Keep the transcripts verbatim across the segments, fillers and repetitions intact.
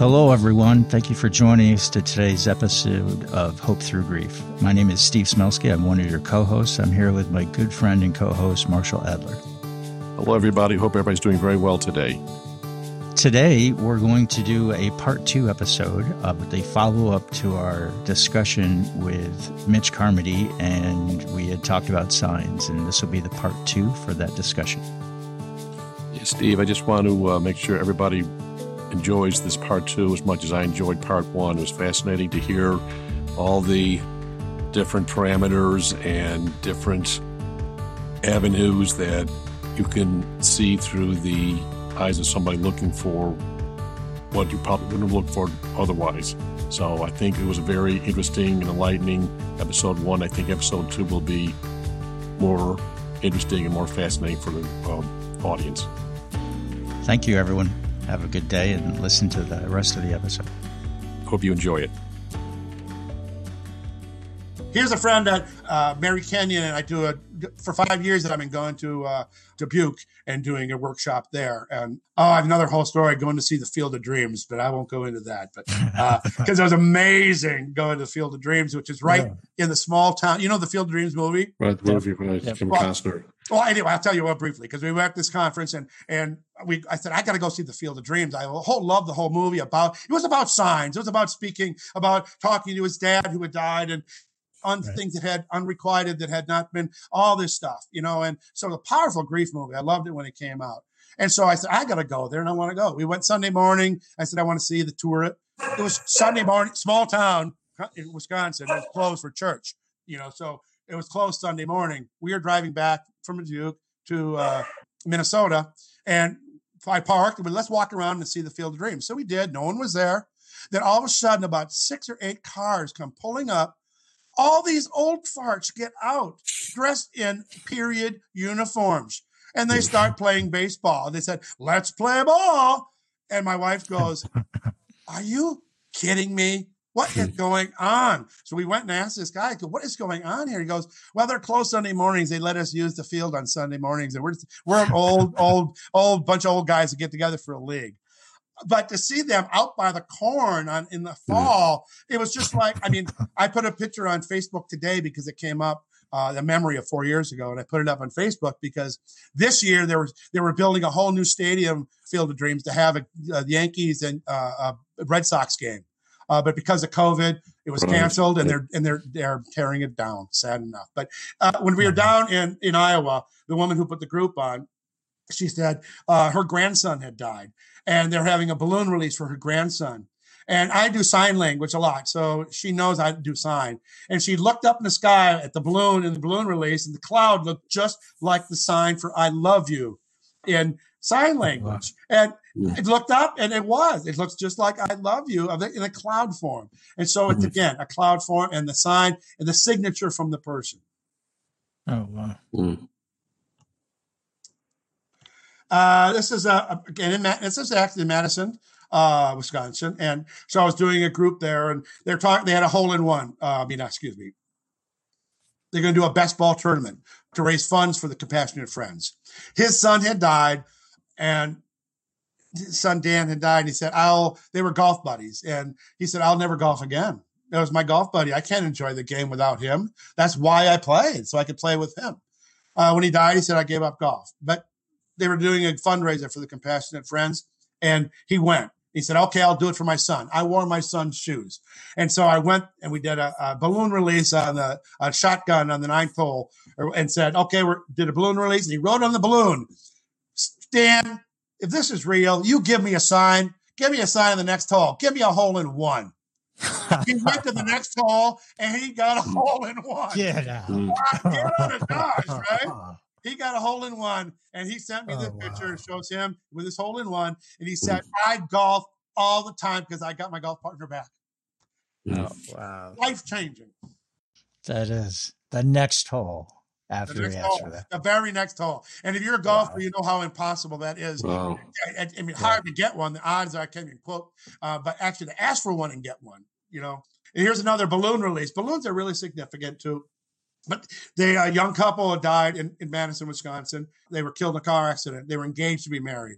Hello, everyone. Thank you for joining us to today's episode of Hope Through Grief. My name is Steve Smelski. I'm one of your co-hosts. I'm here with my good friend and co-host, Marshall Adler. Hello, everybody. Hope everybody's doing very well today. Today, we're going to do a part two episode of the follow-up to our discussion with Mitch Carmody, and we had talked about signs, and this will be the part two for that discussion. Steve, I just want to uh, make sure everybody enjoys this part two as much as I enjoyed part one. It was fascinating to hear all the different parameters and different avenues that you can see through the eyes of somebody looking for what you probably wouldn't look for otherwise. So I think it was a very interesting and enlightening episode one. I think episode two will be more interesting and more fascinating for the um, audience. Thank you, everyone. Have a good day and listen to the rest of the episode. Hope you enjoy it. Here's a friend at uh, Mary Kenyon, and I do a for five years that I've been going to uh, Dubuque and doing a workshop there. And oh, I have another whole story going to see the Field of Dreams, but I won't go into that. But because uh, it was amazing going to the Field of Dreams, which is right yeah. in the small town. You know the Field of Dreams movie, right? The movie right? Yeah. From Castor. Well, anyway, I'll tell you what briefly, because we were at this conference and and we I said, I got to go see the Field of Dreams. I whole, love the whole movie about, it was about signs. It was about speaking, about talking to his dad who had died and on right. things that had unrequited, that had not been, all this stuff, you know. And so the powerful grief movie, I loved it when it came out. And so I said, I got to go there and I want to go. We went Sunday morning. I said, I want to see the tour. It was Sunday morning, small town in Wisconsin. It was closed for church, you know, so. It was closed Sunday morning. We were driving back from Dubuque to uh, Minnesota, and I parked. And we, let's walk around and see the Field of Dreams. So we did. No one was there. Then all of a sudden, about six or eight cars come pulling up. All these old farts get out, dressed in period uniforms, and they start playing baseball. They said, "Let's play ball." And my wife goes, "Are you kidding me? What is going on?" So we went and asked this guy, what is going on here? He goes, well, they're closed Sunday mornings. They let us use the field on Sunday mornings. And we're we're an old, old, old bunch of old guys that get together for a league. But to see them out by the corn on in the fall, it was just like, I mean, I put a picture on Facebook today because it came up. Uh, the memory of four years ago. And I put it up on Facebook because this year there was, they were building a whole new stadium, Field of Dreams, to have a, a Yankees and uh, a Red Sox game. Uh, but because of COVID, it was canceled, and they're and they're they're tearing it down. Sad enough. But uh, when we were down in, in Iowa, the woman who put the group on, she said uh, her grandson had died, and they're having a balloon release for her grandson. And I do sign language a lot, so she knows I do sign. And she looked up in the sky at the balloon and the balloon release, and the cloud looked just like the sign for "I love you" in sign language. And it looked up, and it was. It looks just like "I love you" in a cloud form. And so it's, again, a cloud form and the sign and the signature from the person. Oh, wow. Mm. Uh, this is, uh, again, in Ma- this is actually in Madison, uh, Wisconsin. And so I was doing a group there, and they're talking. They had a hole-in-one. Uh, I mean, excuse me. They're going to do a best ball tournament to raise funds for the Compassionate Friends. His son had died, and his son Dan had died. He said, I'll, they were golf buddies. And he said, I'll never golf again. That was my golf buddy. I can't enjoy the game without him. That's why I played, so I could play with him. Uh, when he died, he said, I gave up golf. But they were doing a fundraiser for the Compassionate Friends, and he went. He said, okay, I'll do it for my son. I wore my son's shoes. And so I went and we did a, a balloon release on the a shotgun on the ninth hole and said, okay, we did a balloon release. And he wrote on the balloon, "Stan, if this is real, you give me a sign. Give me a sign on the next hole. Give me a hole in one." He went to the next hole and he got a hole in one. Get out. Get out of Dodge, right? He got a hole in one, and he sent me oh, this picture. Wow. It shows him with his hole in one, and he said, "I golf all the time because I got my golf partner back." Oh, wow! Life changing. That is the next hole after the next he hole, that. The very next hole, and if you're a golfer, wow. you know how impossible that is. Wow. I, I mean, hard yeah. to get one. The odds are I can't even quote, uh, but actually to ask for one and get one, you know. And here's another balloon release. Balloons are really significant too. But they, a young couple had died in, in Madison, Wisconsin. They were killed in a car accident. They were engaged to be married.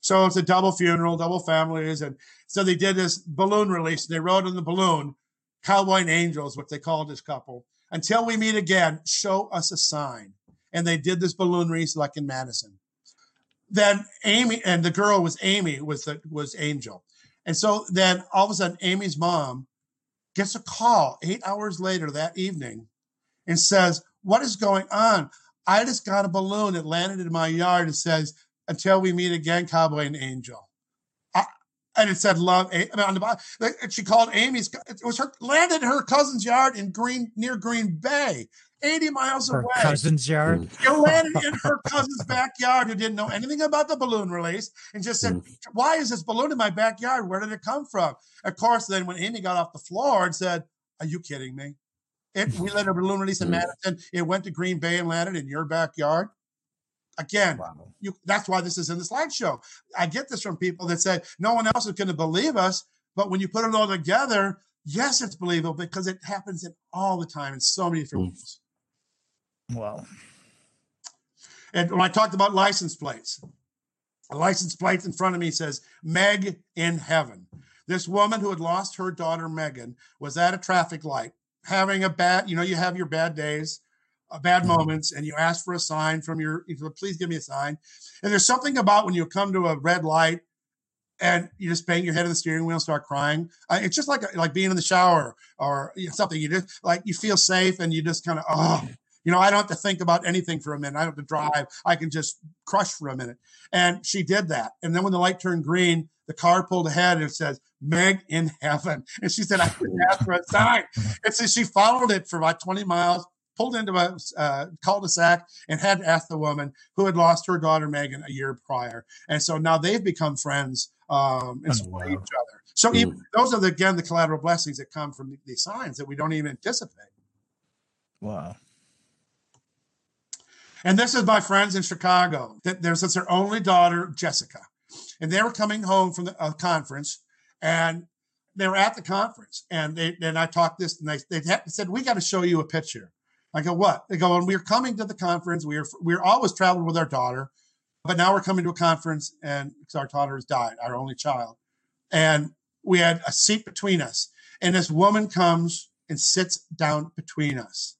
So it's a double funeral, double families. And so they did this balloon release. They rode in the balloon, Cowboy and Angels, what they called this couple. Until we meet again, show us a sign. And they did this balloon release like in Madison. Then Amy, and the girl was Amy, was the, was Angel. And so then all of a sudden, Amy's mom gets a call eight hours later that evening and says, what is going on? I just got a balloon. It landed in my yard. And says, until we meet again, Cowboy and Angel. I, and it said, love. I mean, on the bottom, she called Amy's. It was her, landed in her cousin's yard in Green, near Green Bay, eighty miles her away. Her cousin's yard? It landed in her cousin's backyard, who didn't know anything about the balloon release, and just said, why is this balloon in my backyard? Where did it come from? Of course, then when Amy got off the floor and said, are you kidding me? It, we let a balloon release in Madison. It went to Green Bay and landed in your backyard. Again, wow. you, that's why this is in the slideshow. I get this from people that say, no one else is going to believe us. But when you put it all together, yes, it's believable because it happens in all the time in so many different ways. Wow. And when I talked about license plates, a license plate in front of me says, Meg in heaven. This woman who had lost her daughter, Megan, was at a traffic light having a bad, you know, you have your bad days. Uh, bad moments, and you ask for a sign from your, please give me a sign. And there's something about when you come to a red light and you just bang your head on the steering wheel and start crying. Uh, it's just like like being in the shower or you know, something. You just like you feel safe and you just kind of oh, you know, I don't have to think about anything for a minute. I don't have to drive. I can just crush for a minute. And she did that. And then when the light turned green, the car pulled ahead and it says, Meg in heaven. And she said, I couldn't ask for a sign. And so she followed it for about twenty miles. Pulled into a uh, cul-de-sac and had to ask the woman who had lost her daughter, Megan, a year prior. And so now they've become friends um, and support oh, wow. each other. So even, mm. those are, the, again, the collateral blessings that come from these signs that we don't even anticipate. Wow. And this is my friends in Chicago. That there's that's their only daughter, Jessica. And they were coming home from the uh, conference, and they were at the conference. And they and I talked this, and they, they said, we got to show you a picture. I go, what? They go, and we're coming to the conference. We're we're always traveling with our daughter, but now we're coming to a conference, and because our daughter has died, our only child, and we had a seat between us, and this woman comes and sits down between us.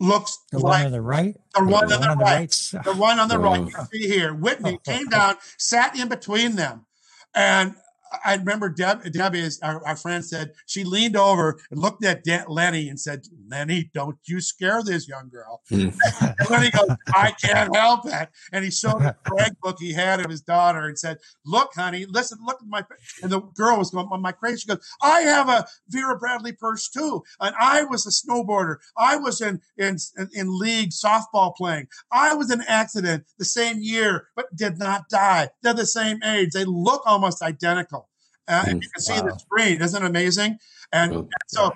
Looks the like, one on the right, the one on the right, the one on the right. You see here, Whitney came down, sat in between them, and. I remember Deb, Debbie, our, our friend, said she leaned over and looked at De- Lenny and said, Lenny, don't you scare this young girl. Mm. And Lenny goes, I can't help it. And he showed the Craig book he had of his daughter and said, look, honey, listen, look at my. And the girl was going on my crazy. She goes, I have a Vera Bradley purse, too. And I was a snowboarder. I was in, in, in league softball playing. I was in an accident the same year, but did not die. They're the same age. They look almost identical. Uh, and you can see wow. the screen. Isn't it amazing? And, oh, and so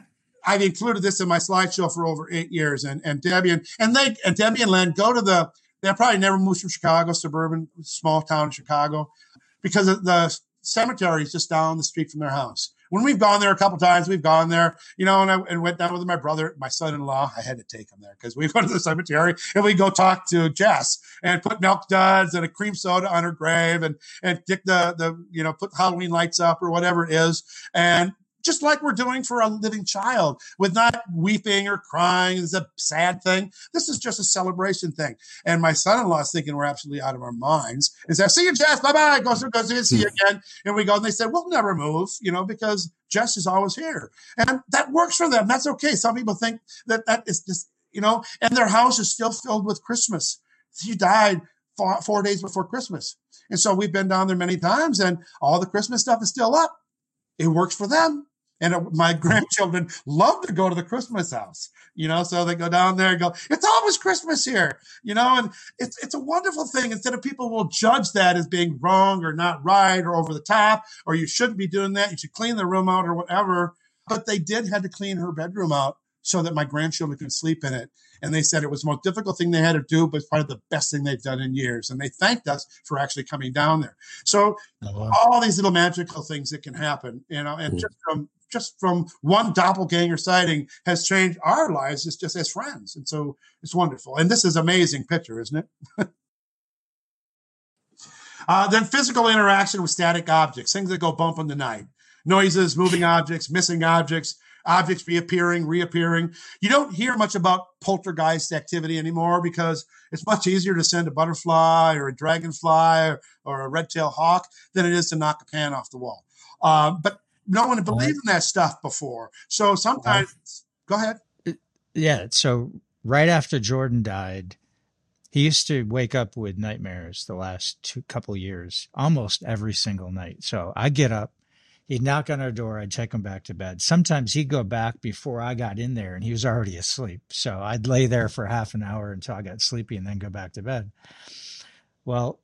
I've included this in my slideshow for over eight years. And and Debbie and, and they and Debbie and Len go to the. They probably never moved from Chicago, suburban small town Chicago, because the cemetery is just down the street from their house. When we've gone there a couple times, we've gone there, you know, and I and went down with my brother, my son-in-law. I had to take him there because we go to the cemetery and we go talk to Jess and put milk duds and a cream soda on her grave and and dick the the you know put Halloween lights up or whatever it is, and just like we're doing for a living child, with not weeping or crying is a sad thing. This is just a celebration thing. And my son-in-law is thinking we're absolutely out of our minds. And says, see you, Jess. Bye-bye. Go through, go through, see you again. And we go, and they said, we'll never move, you know, because Jess is always here. And that works for them. That's okay. Some people think that that is just, you know, and their house is still filled with Christmas. She died four, four days before Christmas. And so we've been down there many times, and all the Christmas stuff is still up. It works for them. And my grandchildren love to go to the Christmas house, you know, so they go down there and go, it's always Christmas here, you know, and it's it's a wonderful thing. Instead of people will judge that as being wrong or not right or over the top, or you shouldn't be doing that. You should clean the room out or whatever. But they did had to clean her bedroom out so that my grandchildren could sleep in it. And they said it was the most difficult thing they had to do, but it's probably the best thing they've done in years. And they thanked us for actually coming down there. So oh, wow. all these little magical things that can happen, you know, and mm-hmm. just from just from one doppelganger sighting has changed our lives just, just as friends. And so it's wonderful. And this is an amazing picture, isn't it? Uh, then physical interaction with static objects, things that go bump in the night. Noises, moving objects, missing objects, objects reappearing, reappearing. You don't hear much about poltergeist activity anymore because it's much easier to send a butterfly or a dragonfly or, or a red-tailed hawk than it is to knock a pan off the wall. Uh, but no one believed right. in that stuff before. So sometimes, uh, go ahead. Yeah, so right after Jordan died, he used to wake up with nightmares the last two couple years, almost every single night. So I get up. He'd knock on our door. I'd take him back to bed. Sometimes he'd go back before I got in there, and he was already asleep. So I'd lay there for half an hour until I got sleepy and then go back to bed. Well,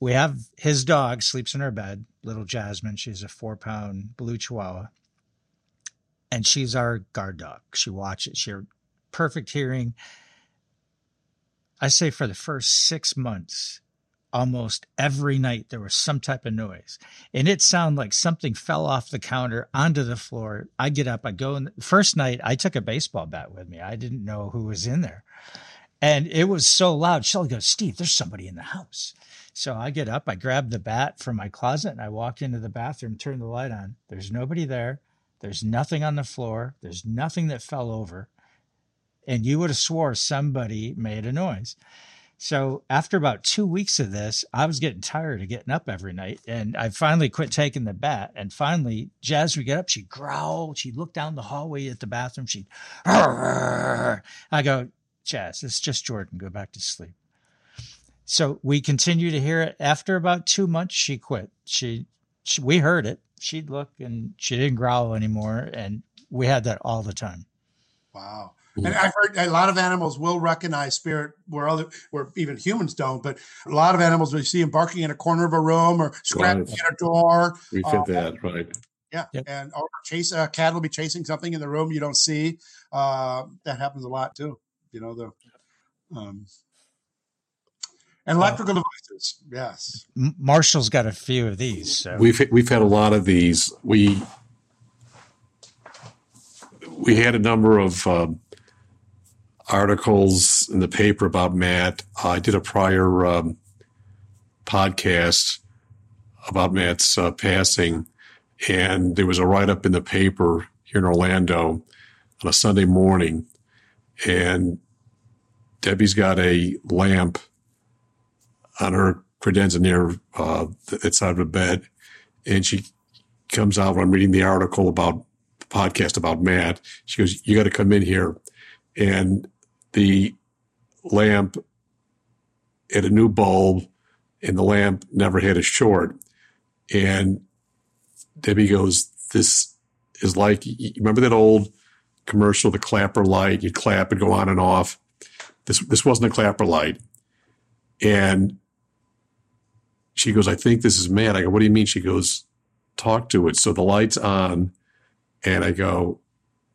we have his dog sleeps in her bed, little Jasmine. She's a four-pound blue chihuahua, and she's our guard dog. She watches. She's perfect hearing. I say for the first six months, almost every night there was some type of noise, and it sounded like something fell off the counter onto the floor. I get up, I go in. The first night I took a baseball bat with me. I didn't know who was in there, and it was so loud. Shelly goes, "Steve, there's somebody in the house." So I get up, I grab the bat from my closet, and I walk into the bathroom, turn the light on. There's nobody there. There's nothing on the floor. There's nothing that fell over. And you would have swore somebody made a noise. So after about two weeks of this, I was getting tired of getting up every night, and I finally quit taking the bat. And finally, Jazz would get up. She'd growl. She'd look down the hallway at the bathroom. She'd, I go, "Jazz, it's just Jordan. Go back to sleep." So we continue to hear it. After about two months, she quit. She, she we heard it. She'd look, and she didn't growl anymore. And we had that all the time. Wow. And I've heard a lot of animals will recognize spirit where other, where even humans don't. But a lot of animals we see them barking in a corner of a room or scratching right. at a door. We um, did that, right? Yeah, yep. and or chase a uh, cat will be chasing something in the room you don't see. Uh, that happens a lot too. You know the, um, and electrical uh, devices. Yes, Marshall's got a few of these. So. We've we've had a lot of these. We we had a number of. Um, articles in the paper about Matt. I did a prior um, podcast about Matt's uh, passing, and there was a write-up in the paper here in Orlando on a Sunday morning, and Debbie's got a lamp on her credenza near uh, that side of the bed, and she comes out when I'm reading the article about the podcast about Matt. She goes, "You got to come in here." And the lamp had a new bulb, and the lamp never had a short. And Debbie goes, "This is like, you remember that old commercial, the clapper light? You'd clap and go on and off. This this wasn't a clapper light." And she goes, "I think this is mad." I go, "What do you mean?" She goes, "Talk to it." So the light's on, and I go,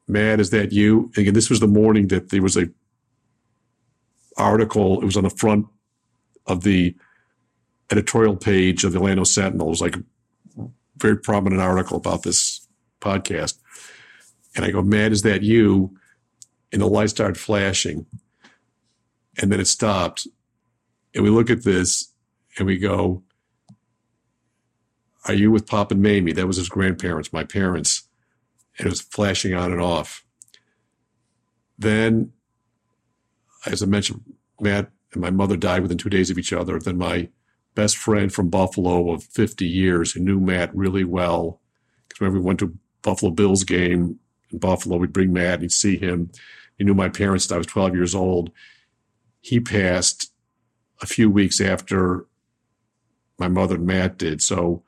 "Matt, is that you?" Again, this was the morning that there was a article. It was on the front of the editorial page of the Orlando Sentinel. It was like a very prominent article about this podcast. And I go, "Matt, is that you?" And the light started flashing. And then it stopped. And we look at this and we go, "Are you with Pop and Mamie?" That was his grandparents, my parents. And it was flashing on and off. Then, as I mentioned, Matt and my mother died within two days of each other. Then my best friend from Buffalo of fifty years, who knew Matt really well, because whenever we went to Buffalo Bills game in Buffalo, we'd bring Matt and he'd see him. He knew my parents. I was twelve years old. He passed a few weeks after my mother and Matt did. So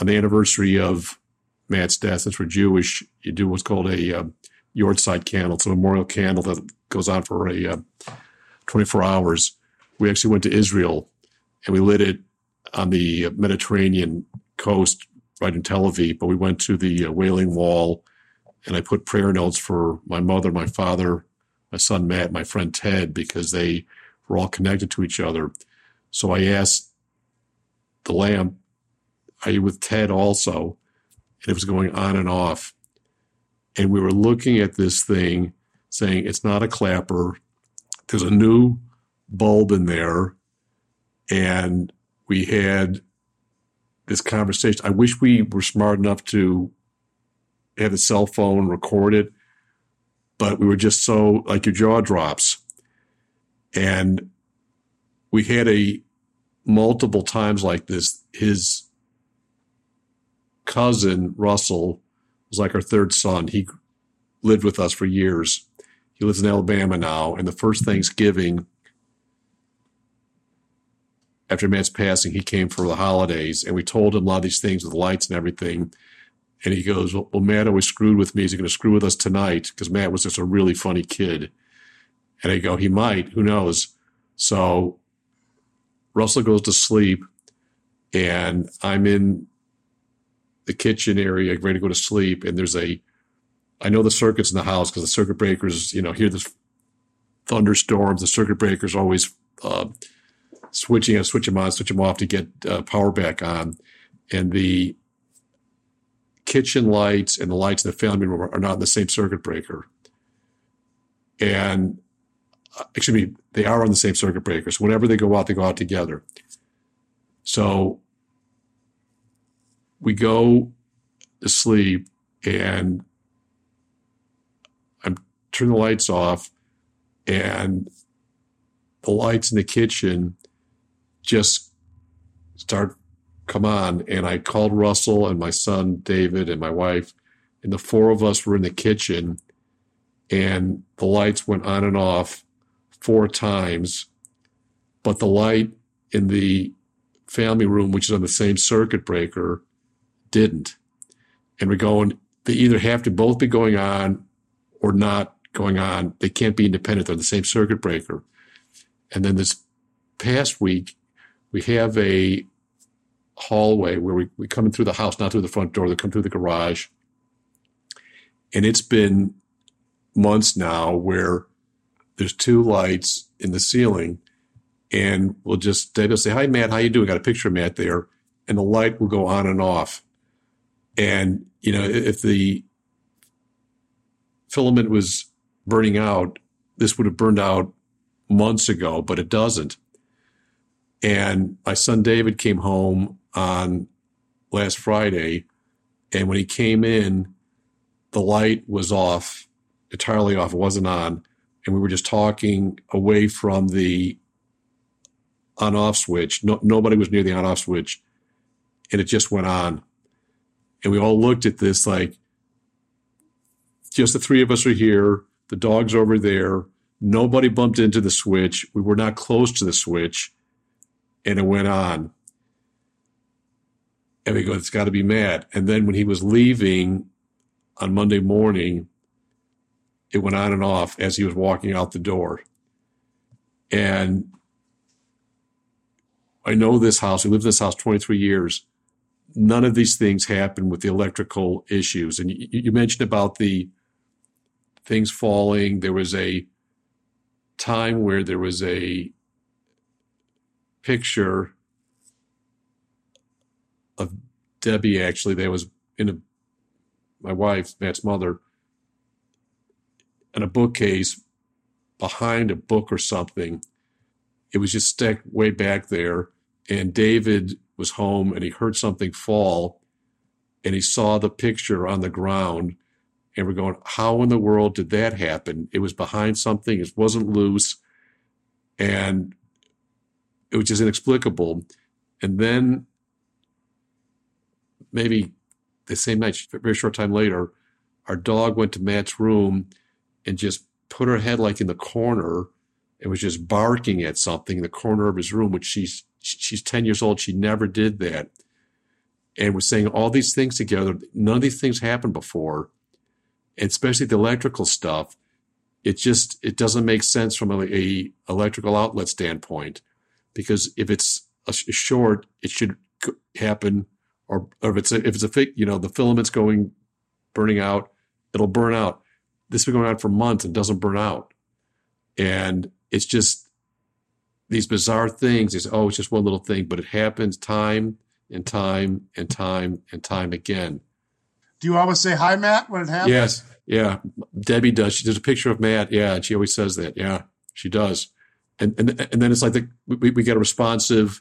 on the anniversary of Matt's death, since we're Jewish, you do what's called a uh, Yortzeit candle. It's a memorial candle that goes on for a uh, twenty-four hours. We actually went to Israel, and we lit it on the Mediterranean coast right in Tel Aviv, but we went to the uh, Wailing Wall, and I put prayer notes for my mother, my father, my son Matt, my friend Ted, because they were all connected to each other. So I asked the lamp, "Are you with Ted also?" And it was going on and off. And we were looking at this thing saying, it's not a clapper. There's a new bulb in there. And we had this conversation. I wish we were smart enough to have a cell phone, record it, but we were just so, like, your jaw drops. And we had a multiple times like this. His cousin, Russell, was like our third son. He lived with us for years. He lives in Alabama now. And the first Thanksgiving after Matt's passing, he came for the holidays. And we told him a lot of these things with the lights and everything. And he goes, well, well Matt always screwed with me. Is he going to screw with us tonight? Because Matt was just a really funny kid. And I go, he might. Who knows? So Russell goes to sleep, and I'm in the kitchen area ready to go to sleep. And there's a – I know the circuits in the house because the circuit breakers, you know, hear the thunderstorms. The circuit breakers always uh, switching and switch them on, switch them off to get uh, power back on. And the kitchen lights and the lights in the family room are not in the same circuit breaker. And – excuse me, they are on the same circuit breakers. Whenever they go out, they go out together. So we go to sleep, and I'm turning the lights off, and the lights in the kitchen just start come on. And I called Russell and my son, David, and my wife, and the four of us were in the kitchen, and the lights went on and off four times, but the light in the family room, which is on the same circuit breaker, didn't. And we're going, they either have to both be going on or not going on. They can't be independent. They're on the same circuit breaker. And then this past week, we have a hallway where we, we come in through the house, not through the front door. They come through the garage. And it's been months now where there's two lights in the ceiling, and we'll just they'll say, hi, Matt, how you doing? Got a picture of Matt there. And the light will go on and off. And, you know, if the filament was burning out, this would have burned out months ago, but it doesn't. And my son David came home on last Friday, and when he came in, the light was off, entirely off. It wasn't on. And we were just talking away from the on-off switch. No, nobody was near the on-off switch, and it just went on. And we all looked at this like, just the three of us are here. The dog's over there. Nobody bumped into the switch. We were not close to the switch, and it went on. And we go, it's got to be Matt. And then when he was leaving on Monday morning, it went on and off as he was walking out the door. And I know this house. We lived in this house twenty-three years. None of these things happened with the electrical issues. And you, you mentioned about the things falling. There was a time where there was a picture of Debbie, actually, that was in a, my wife, Matt's mother, in a bookcase behind a book or something. It was just stuck way back there. And David was home, and he heard something fall, and he saw the picture on the ground. And we're going, how in the world did that happen? It was behind something. It wasn't loose. And it was just inexplicable. And then maybe the same night, a very short time later, our dog went to Matt's room and just put her head like in the corner and was just barking at something in the corner of his room, which she's she's ten years old. She never did that. And we're saying all these things together. None of these things happened before, and especially the electrical stuff. It just it doesn't make sense from a, a electrical outlet standpoint, because if it's a short, it should happen, or, or if it's a, if it's a you know the filament's going burning out, it'll burn out. This has been going on for months and doesn't burn out. And it's just these bizarre things. It's, oh, it's just one little thing, but it happens time and time and time and time again. Do you always say hi, Matt, when it happens? Yes. Yeah. Debbie does. She does a picture of Matt. Yeah. And she always says that. Yeah, she does. And and, and then it's like the, we, we get a responsive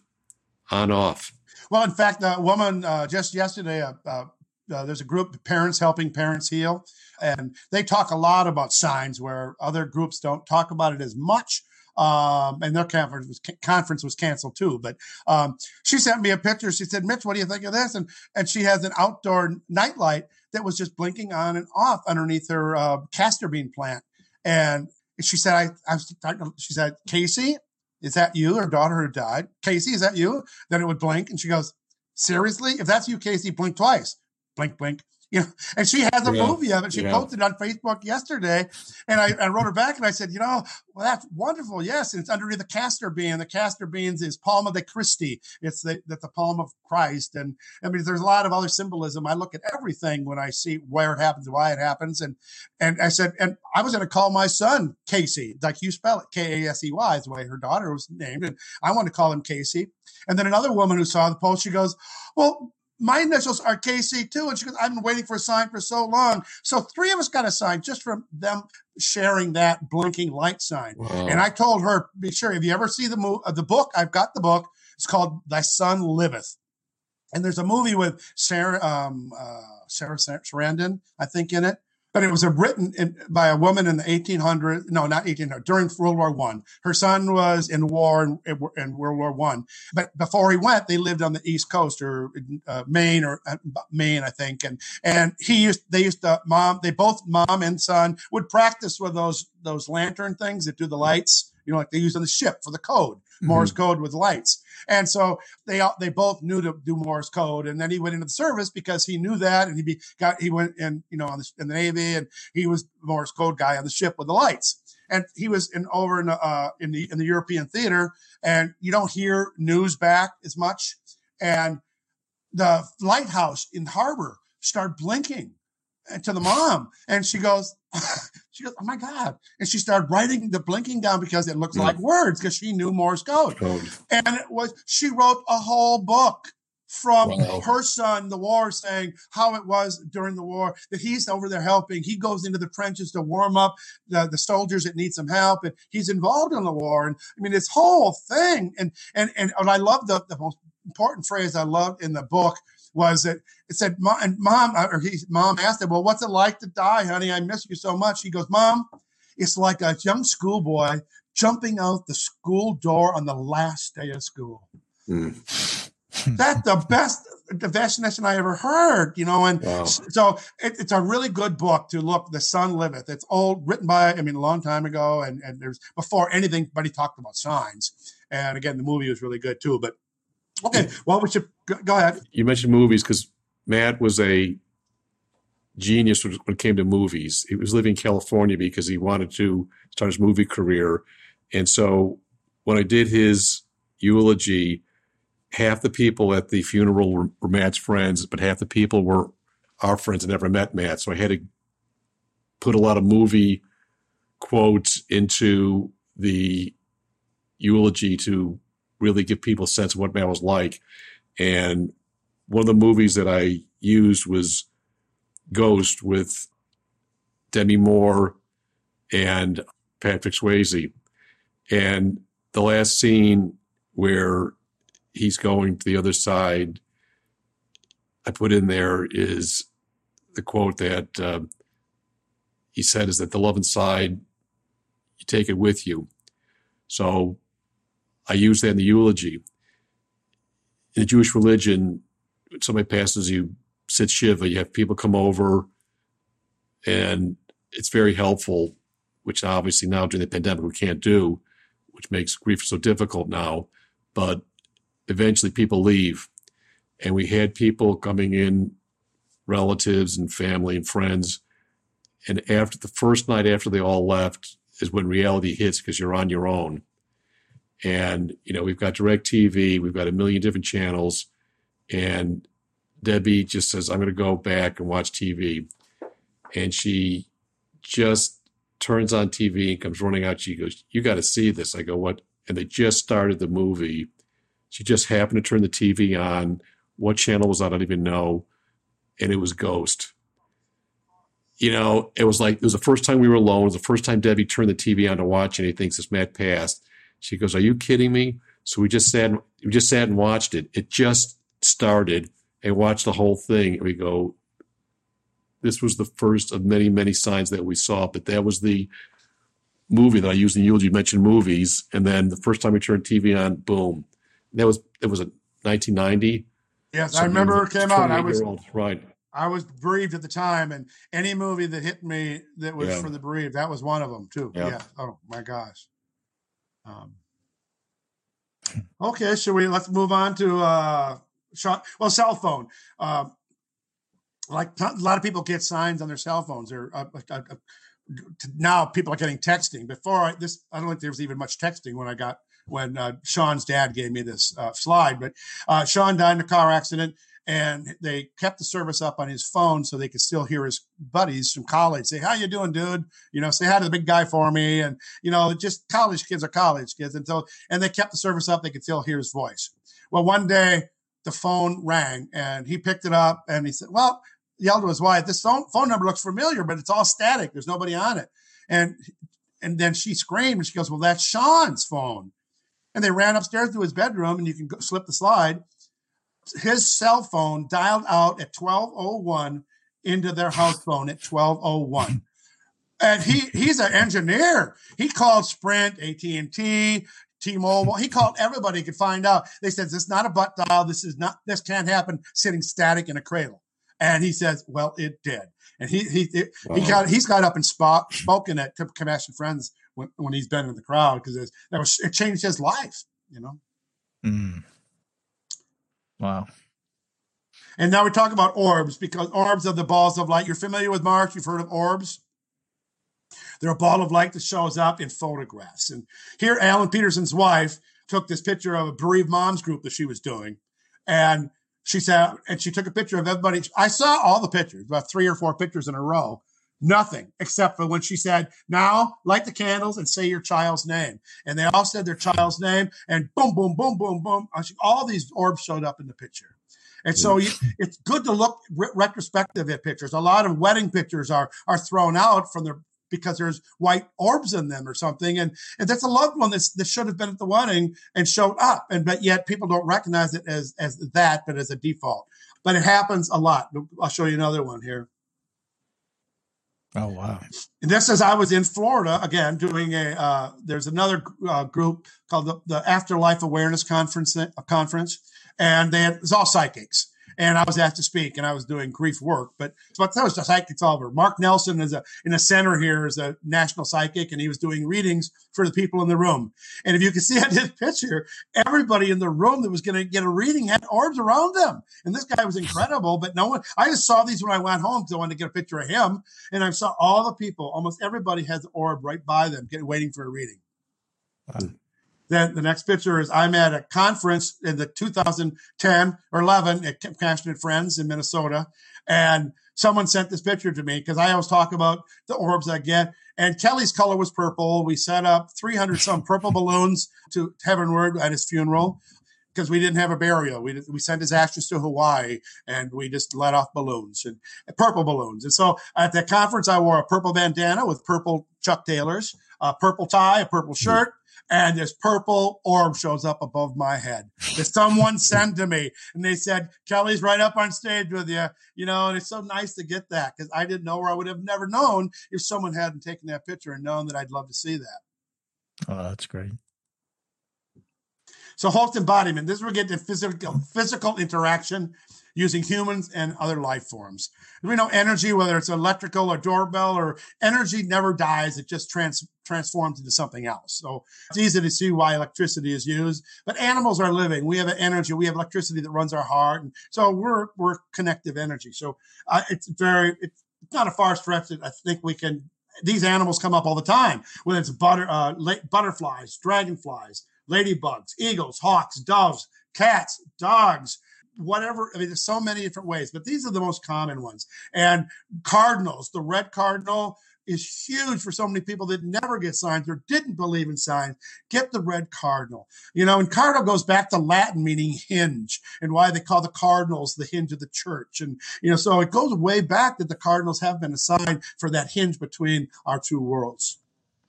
on off. Well, in fact, the woman uh, just yesterday, uh, uh, uh, there's a group, Parents Helping Parents Heal, and they talk a lot about signs where other groups don't talk about it as much. Um, and their conference was, conference was canceled too. But um, she sent me a picture. She said, "Mitch, what do you think of this?" And and she has an outdoor nightlight that was just blinking on and off underneath her uh, castor bean plant. And she said, "I, I was talking to," she said, "Casey, is that you?" Her daughter who died. "Casey, is that you?" Then it would blink, and she goes, "Seriously, if that's you, Casey, blink twice. Blink, blink." You know, and she has a yeah. movie of it. She yeah. posted it on Facebook yesterday, and I, I wrote her back and I said, you know, well, that's wonderful. Yes. And it's underneath the castor bean. The castor beans is Palm of the Christi. It's the, the, the palm of Christ. And I mean, there's a lot of other symbolism. I look at everything when I see where it happens, why it happens. And, and I said, and I was going to call my son Casey, like you spell it, K A S E Y is the way her daughter was named. And I want to call him Casey. And then another woman who saw the post, she goes, "Well, my initials are K C too." And she goes, "I've been waiting for a sign for so long." So three of us got a sign just from them sharing that blinking light sign. Wow. And I told her, be sure, if you ever see the mo- uh, the book, I've got the book. It's called Thy Son Liveth. And there's a movie with Sarah, um, uh, Sarah Sarandon, I think, in it. But it was a written in, by a woman in the eighteen hundreds. No, not eighteen hundred. During World War One, her son was in war in, in World War One. But before he went, they lived on the East Coast or uh, Maine or uh, Maine, I think. And and he used they used to mom. They both mom and son would practice with those those lantern things that do the lights. You know, like they use on the ship for the code, mm-hmm. Morse code with lights. And so they they both knew to do Morse code. And then he went into the service because he knew that, and he be, got he went in you know on the, in the Navy, and he was Morse code guy on the ship with the lights. And he was in over in uh in the in the European theater, and you don't hear news back as much. And the lighthouse in the harbor started blinking to the mom, and she goes. She goes, "Oh my God." And she started writing the blinking down because it looks yeah. like words, because she knew Morse code. code. And it was, she wrote a whole book from wow. her son, the war, saying how it was during the war that he's over there helping. He goes into the trenches to warm up the, the soldiers that need some help. And he's involved in the war. And I mean, this whole thing. And, and, and, and I love the, the most important phrase I loved in the book was that it said, mom, and mom, or he, mom asked him, "Well, what's it like to die, honey? I miss you so much." He goes, "Mom, it's like a young schoolboy jumping out the school door on the last day of school." Mm. That's the best definition I ever heard, you know. And wow. so it, it's a really good book to look. The Sun Liveth. It's old, written by, I mean, a long time ago, and, and there's before anything, but he talked about signs. And again, the movie was really good too. But okay, well, we should go ahead. You mentioned movies because Matt was a genius when it came to movies. He was living in California because he wanted to start his movie career. And so when I did his eulogy, half the people at the funeral were, were Matt's friends, but half the people were our friends and never met Matt. So I had to put a lot of movie quotes into the eulogy to really give people a sense of what Matt was like. And one of the movies that I used was Ghost with Demi Moore and Patrick Swayze. And the last scene where he's going to the other side, I put in there is the quote that uh, he said is that the love inside, you take it with you. So I use that in the eulogy. In the Jewish religion, when somebody passes, you sit Shiva, you have people come over, and it's very helpful, which obviously now during the pandemic we can't do, which makes grief so difficult now. But eventually people leave. And we had people coming in, relatives and family and friends. And after the first night after they all left is when reality hits because you're on your own. And, you know, we've got DirecTV, we've got a million different channels, and Debbie just says, "I'm going to go back and watch T V." And she just turns on T V and comes running out. She goes, "You got to see this." I go, "What?" And they just started the movie. She just happened to turn the T V on. What channel was on? I don't even know. And it was Ghost. You know, it was like, it was the first time we were alone. It was the first time Debbie turned the T V on to watch anything since Matt passed. She goes, "Are you kidding me?" So we just sat, we just sat and watched it. It just started and watched the whole thing. And we go, this was the first of many, many signs that we saw. But that was the movie that I used in eulogy. You mentioned movies. And then the first time we turned T V on, boom. And that was, it was a nineteen ninety. Yes, so I remember it came out. I was, right. I was bereaved at the time, and any movie that hit me that was yeah. for the bereaved, that was one of them too. Yeah. yeah. Oh my gosh. Um, okay. So we, let's move on to, uh, Sean, well, cell phone. Um, uh, like a lot of people get signs on their cell phones, or uh, uh, uh, now people are getting texting. Before I, this, I don't think there was even much texting when I got, when uh, Sean's dad gave me this uh, slide, but uh, Sean died in a car accident, and they kept the service up on his phone so they could still hear his buddies from college say, "How you doing, dude? You know, say hi to the big guy for me." And, you know, just college kids are college kids. And so, and they kept the service up. They could still hear his voice. Well, one day the phone rang, and he picked it up, and he said, well, yelled to his wife, "This phone, phone number looks familiar, but it's all static. There's nobody on it." And, and then she screamed, and she goes, "Well, that's Sean's phone." And they ran upstairs to his bedroom, and you can go, slip the slide. His cell phone dialed out at twelve oh one into their house phone at twelve oh one. And he he's an engineer. He called Sprint, A T and T, T-Mobile. He called everybody he could find out. They said, "This is not a butt dial. This is not. This can't happen sitting static in a cradle." And he says, "Well, it did." And he he it, wow. he got he's got up and spoke, spoken at Compassionate Friends when, when he's been in the crowd, because that was it changed his life, you know. Mm. Wow. And now we talk about orbs, because orbs are the balls of light. You're familiar with Mark. You've heard of orbs. They're a ball of light that shows up in photographs. And here, Alan Peterson's wife took this picture of a bereaved mom's group that she was doing. And she said, and she took a picture of everybody. I saw all the pictures, about three or four pictures in a row. Nothing except for when she said, "Now light the candles and say your child's name." And they all said their child's name, and boom, boom, boom, boom, boom. All these orbs showed up in the picture. And so you, it's good to look re- retrospective at pictures. A lot of wedding pictures are are thrown out from their, because there's white orbs in them or something. And, and that's a loved one that's, that should have been at the wedding and showed up. And but yet people don't recognize it as, as that, but as a default. But it happens a lot. I'll show you another one here. Oh, wow. And this is, I was in Florida, again, doing a, uh, there's another uh, group called the, the Afterlife Awareness Conference, uh, conference, and they had, it was all psychics. And I was asked to speak, and I was doing grief work, but, but that was the psychics all over. Mark Nelson is a, in the center here is a national psychic, and he was doing readings for the people in the room. And if you can see on this picture, everybody in the room that was going to get a reading had orbs around them. And this guy was incredible, but no one, I just saw these when I went home because I wanted to get a picture of him. And I saw all the people, almost everybody has an orb right by them, getting, waiting for a reading. Wow. Then the next picture is I'm at a conference in the two thousand ten or eleven at Compassionate Friends in Minnesota. And someone sent this picture to me because I always talk about the orbs I get. And Kelly's color was purple. We set up three hundred some purple balloons to heavenward at his funeral because we didn't have a burial. We we sent his ashes to Hawaii, and we just let off balloons, and purple balloons. And so at that conference, I wore a purple bandana with purple Chuck Taylors, a purple tie, a purple shirt. Mm-hmm. And this purple orb shows up above my head that someone sent to me. And they said, "Kelly's right up on stage with you." You know, and it's so nice to get that, because I didn't know, or I would have never known if someone hadn't taken that picture and known that I'd love to see that. Oh, that's great. So Hulk embodiment. This is where we get to physical, physical interaction using humans and other life forms. We know energy, whether it's electrical or doorbell or energy, never dies. It just trans, transforms into something else. So it's easy to see why electricity is used. But animals are living. We have an energy. We have electricity that runs our heart. And so we're we're connective energy. So uh, it's very it's not a far stretch that I think we can. These animals come up all the time, whether it's butter uh, butterflies, dragonflies, ladybugs, eagles, hawks, doves, cats, dogs. Whatever, I mean, there's so many different ways, but these are the most common ones. And cardinals, the red cardinal is huge for so many people that never get signs or didn't believe in signs. Get the red cardinal. You know, and cardinal goes back to Latin meaning hinge, and why they call the cardinals the hinge of the church. And, you know, so it goes way back that the cardinals have been a sign for that hinge between our two worlds.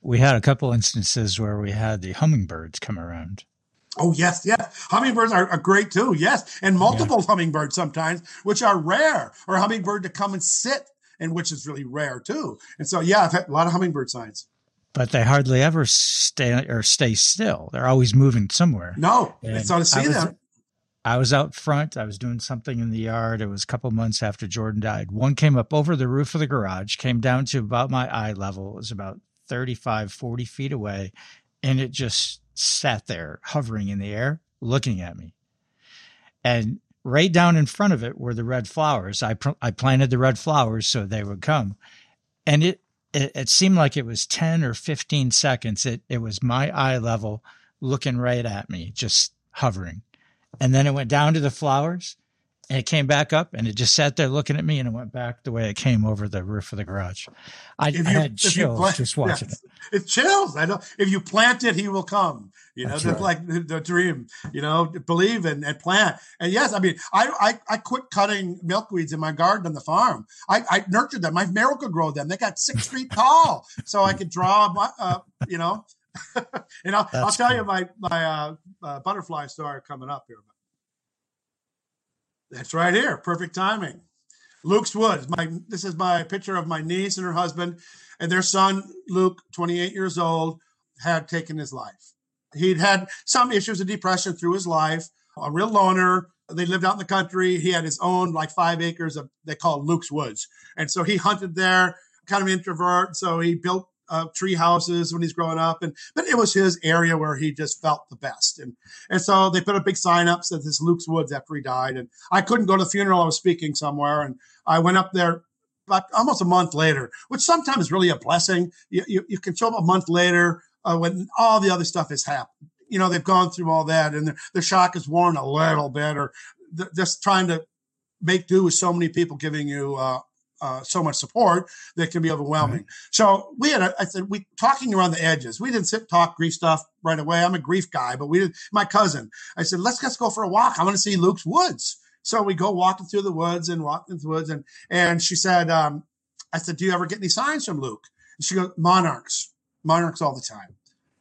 We had a couple instances where we had the hummingbirds come around. Oh, yes, yes. Hummingbirds are, are great, too, yes. And multiple yeah. hummingbirds sometimes, which are rare, or a hummingbird to come and sit, and which is really rare, too. And so, yeah, I've had a lot of hummingbird signs. But they hardly ever stay or stay still. They're always moving somewhere. No, and it's not to see I was, them. I was out front. I was doing something in the yard. It was a couple months after Jordan died. One came up over the roof of the garage, came down to about my eye level. It was about thirty-five, forty feet away, and it just sat there hovering in the air, looking at me. And right down in front of it were the red flowers. I pr- I planted the red flowers so they would come. And it, it, it seemed like it was ten or fifteen seconds. It, it was my eye level looking right at me, just hovering. And then it went down to the flowers and it came back up and it just sat there looking at me, and it went back the way it came over the roof of the garage. I, you, I had chills plant, just watching yes. it. It chills. I know. If you plant it, he will come. You know, that's just right. Like the, the dream, you know, believe and, and plant. And yes, I mean, I, I I quit cutting milkweeds in my garden on the farm. I, I nurtured them. I miracle growed them. They got six feet tall, so I could draw, my, uh, you know. And I'll, I'll tell cool. you my my uh, uh, butterfly story coming up here. That's right here. Perfect timing. Luke's Woods. My this is my picture of my niece and her husband, and their son Luke, twenty-eight years old, had taken his life. He'd had some issues of depression through his life, a real loner. They lived out in the country. He had his own like five acres of, they call Luke's Woods. And so he hunted there, kind of an introvert. So he built uh, tree houses when he's growing up. And but it was his area where he just felt the best. And and so they put a big sign up, said this Luke's Woods after he died. And I couldn't go to the funeral. I was speaking somewhere. And I went up there about almost a month later, which sometimes is really a blessing. You, you, you can show up a month later, Uh, when all the other stuff has happened, you know, they've gone through all that and the shock is worn a little bit, or th- just trying to make do with so many people giving you uh, uh, so much support that can be overwhelming. Right. So we had, a, I said, we talking around the edges. We didn't sit, talk grief stuff right away. I'm a grief guy, but we did. My cousin, I said, let's just go for a walk. I want to see Luke's Woods. So we go walking through the woods and walking through the woods. And, and she said, um, I said, do you ever get any signs from Luke? And she goes, monarchs. Monarchs all the time.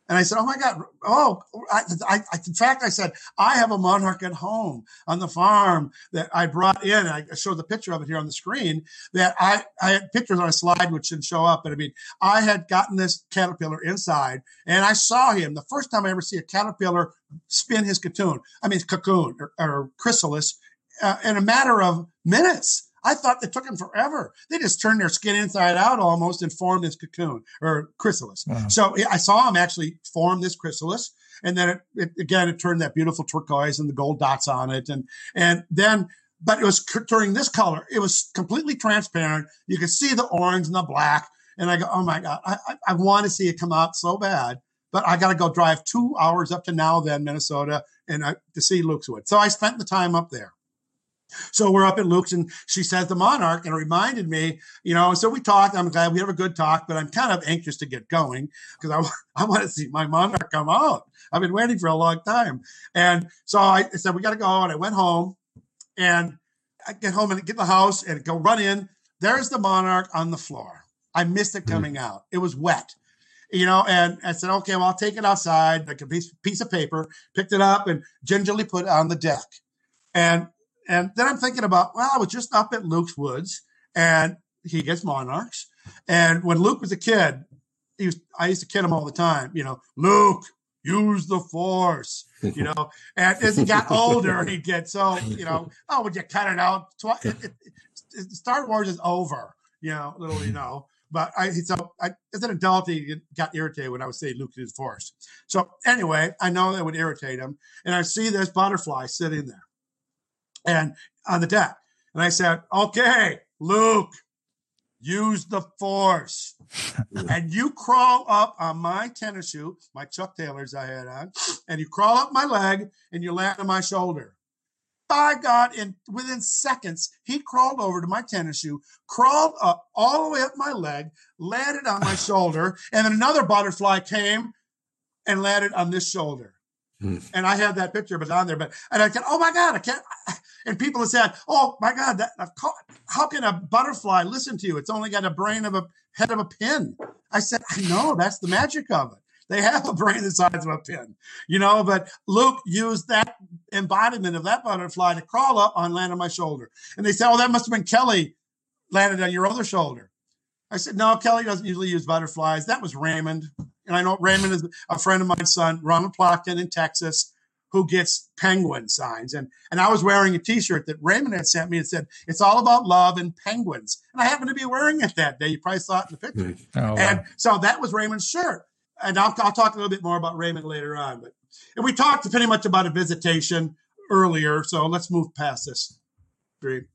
And I said, oh my God. Oh, I, I, in fact, I said, I have a monarch at home on the farm that I brought in. I showed the picture of it here on the screen that I, I had pictures on a slide, which didn't show up. But I mean, I had gotten this caterpillar inside and I saw him the first time I ever see a caterpillar spin his cocoon. I mean, cocoon or, or chrysalis uh, in a matter of minutes. I thought it took them forever. They just turned their skin inside out almost and formed this cocoon or chrysalis. Wow. So I saw them actually form this chrysalis. And then it, it, again, it turned that beautiful turquoise and the gold dots on it. And, and then, but it was turning this color. It was completely transparent. You could see the orange and the black. And I go, oh my God, I, I, I want to see it come out so bad, but I got to go drive two hours up to now then, Minnesota and I, to see Luke's Woods. So I spent the time up there. So we're up at Luke's and she says the monarch and it reminded me, you know, so we talked. I'm glad we have a good talk, but I'm kind of anxious to get going because I, w- I want to see my monarch come out. I've been waiting for a long time. And so I said, we got to go. And I went home and I get home and get in the house and go run in. There's the monarch on the floor. I missed it coming mm-hmm. out. It was wet. You know, and I said, okay, well, I'll take it outside. Like a piece, piece of paper, picked it up and gingerly put it on the deck. And And then I'm thinking about, well, I was just up at Luke's Woods and he gets monarchs. And when Luke was a kid, he was, I used to kid him all the time, you know, Luke, use the force, you know, and as he got older, he'd get so, you know, oh, would you cut it out? Tw- it, it, it, Star Wars is over, you know, little, you know, but I, so I, as an adult, he got irritated when I would say Luke use the force. So anyway, I know that would irritate him. And I see this butterfly sitting there. And on the deck. And I said, okay, Luke, use the force. And you crawl up on my tennis shoe, my Chuck Taylors I had on, and you crawl up my leg and you land on my shoulder. By God, in within seconds, he crawled over to my tennis shoe, crawled up all the way up my leg, landed on my shoulder, and then another butterfly came and landed on this shoulder. And I had that picture, but on there. But and I said, "Oh my God, I can't!" And people have said, "Oh my God, that I've caught, how can a butterfly listen to you? It's only got a brain of a head of a pin." I said, "I know, that's the magic of it." They have a brain the size of a pin, you know, but Luke used that embodiment of that butterfly to crawl up on land on my shoulder. And they said, oh, that must have been Kelly landed on your other shoulder. I said, no, Kelly doesn't usually use butterflies. That was Raymond. And I know Raymond is a friend of my son, Ronald Plotkin in Texas, who gets penguin signs. And, and I was wearing a T-shirt that Raymond had sent me. It said, it's all about love and penguins. And I happened to be wearing it that day. You probably saw it in the picture. Oh, and wow. So that was Raymond's shirt. And I'll, I'll talk a little bit more about Raymond later on. But and we talked pretty much about a visitation earlier. So let's move past this dream.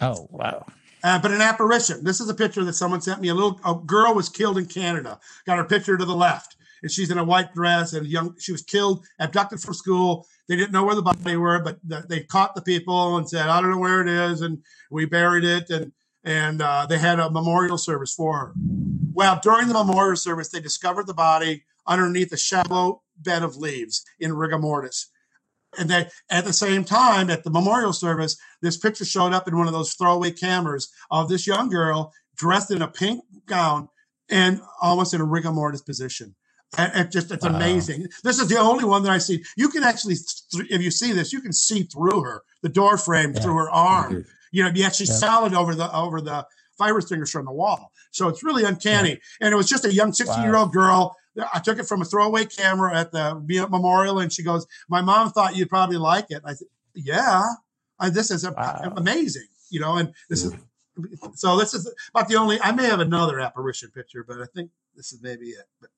Oh, wow. Uh, but an apparition. This is a picture that someone sent me. A little a girl was killed in Canada. Got her picture to the left. And she's in a white dress, and young. She was killed, abducted from school. They didn't know where the body were, but the, they caught the people and said, "I don't know where it is," and we buried it, and and uh, they had a memorial service for her. Well, during the memorial service, they discovered the body underneath a shallow bed of leaves in rigor mortis, and they at the same time at the memorial service, this picture showed up in one of those throwaway cameras of this young girl dressed in a pink gown and almost in a rigor mortis position. It just, it's wow. Amazing. This is the only one that I see. You can actually, if you see this, you can see through her, the door frame, yeah. Through her arm. Mm-hmm. You know, yet she's yeah. solid over the over the fiber stringers from the wall. So it's really uncanny. Yeah. And it was just a young sixteen-year-old wow. girl. I took it from a throwaway camera at the memorial, and she goes, "My mom thought you'd probably like it." And I said, "Yeah, I, this is a, wow. amazing." You know, and this yeah. is so. This is about the only. I may have another apparition picture, but I think this is maybe it. But,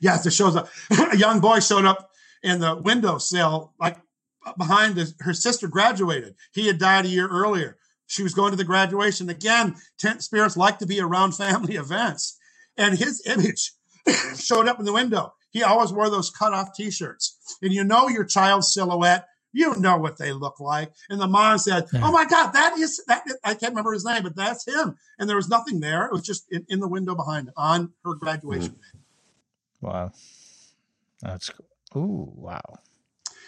yes, it shows up. A young boy showed up in the windowsill, like behind the, her sister graduated. He had died a year earlier. She was going to the graduation. Again, tent spirits like to be around family events. And his image showed up in the window. He always wore those cut-off T-shirts. And you know your child's silhouette. You know what they look like. And the mom said, yeah. "Oh, my God, that is, that is, I can't remember his name, but that's him." And there was nothing there. It was just in, in the window behind on her graduation mm-hmm. day. Wow. That's cool. Ooh, wow.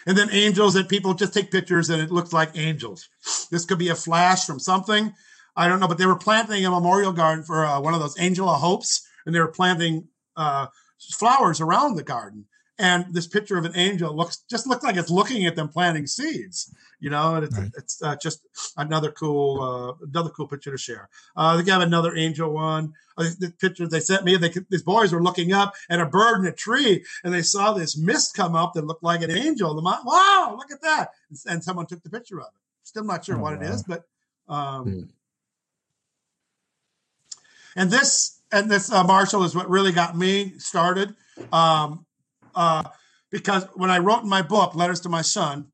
And then angels, that people just take pictures and it looks like angels. This could be a flash from something. I don't know, but they were planting a memorial garden for uh, one of those Angel of Hopes, and they were planting uh, flowers around the garden. And this picture of an angel looks just looks like it's looking at them planting seeds, you know. And it's right. it's uh, just another cool uh, another cool picture to share. Uh, they got another angel one. Uh, the picture they sent me, they, these boys were looking up at a bird in a tree, and they saw this mist come up that looked like an angel. The mom, wow, look at that! And, and someone took the picture of it. Still not sure oh, what wow. it is, but um, hmm. and this and this uh, Marshall is what really got me started. Um, Uh, because when I wrote in my book, Letters to My Son,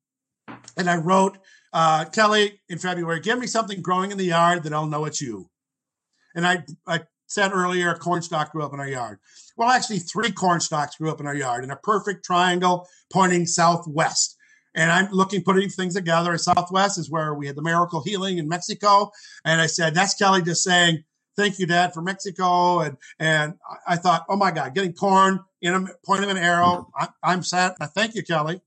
and I wrote, uh, Kelly, in February, give me something growing in the yard that I'll know it's you. And I, I said earlier, a corn stalk grew up in our yard. Well, actually, three corn stalks grew up in our yard in a perfect triangle pointing southwest. And I'm looking, putting things together. Southwest is where we had the miracle healing in Mexico. And I said, that's Kelly just saying, "Thank you, Dad, for Mexico." And and I thought, oh, my God, getting corn, in a, point of an arrow. I, I'm sad. I thank you, Kelly.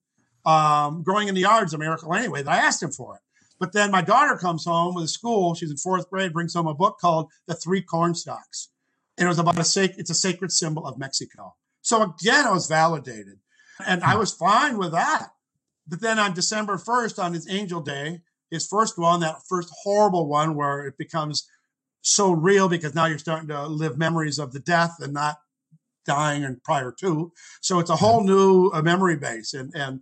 Um, growing in the yard's a miracle anyway. I asked him for it. But then my daughter comes home with school. She's in fourth grade, brings home a book called The Three Corn Stalks. And it was about a sac- it's a sacred symbol of Mexico. So, again, I was validated. And I was fine with that. But then on December first, on his Angel Day, his first one, that first horrible one where it becomes so real because now you're starting to live memories of the death and not dying and prior to. So it's a whole new uh, memory base. And, and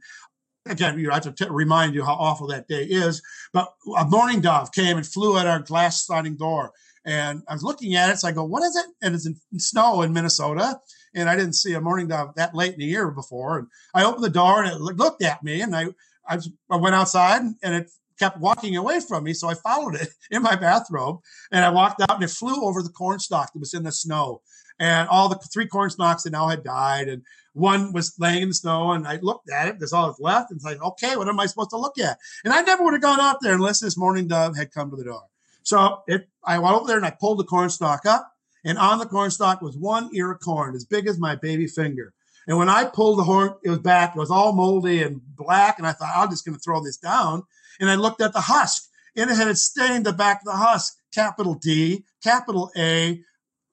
again, you have to t- remind you how awful that day is. But a mourning dove came and flew at our glass sliding door. And I was looking at it. So I go, what is it? And it's in snow in Minnesota. And I didn't see a mourning dove that late in the year before. And I opened the door and it looked at me. And I, I, was, I went outside and it kept walking away from me. So I followed it in my bathrobe and I walked out and it flew over the corn stalk that was in the snow, and all the three corn stalks that now had died. And one was laying in the snow and I looked at it. There's all that's left. And it's like, okay, what am I supposed to look at? And I never would have gone out there unless this mourning dove had come to the door. So it, I went over there and I pulled the corn stalk up, and on the corn stalk was one ear of corn as big as my baby finger. And when I pulled the horn, it was back, it was all moldy and black. And I thought, I'm just going to throw this down. And I looked at the husk, and it had stained the back of the husk, capital D, capital A,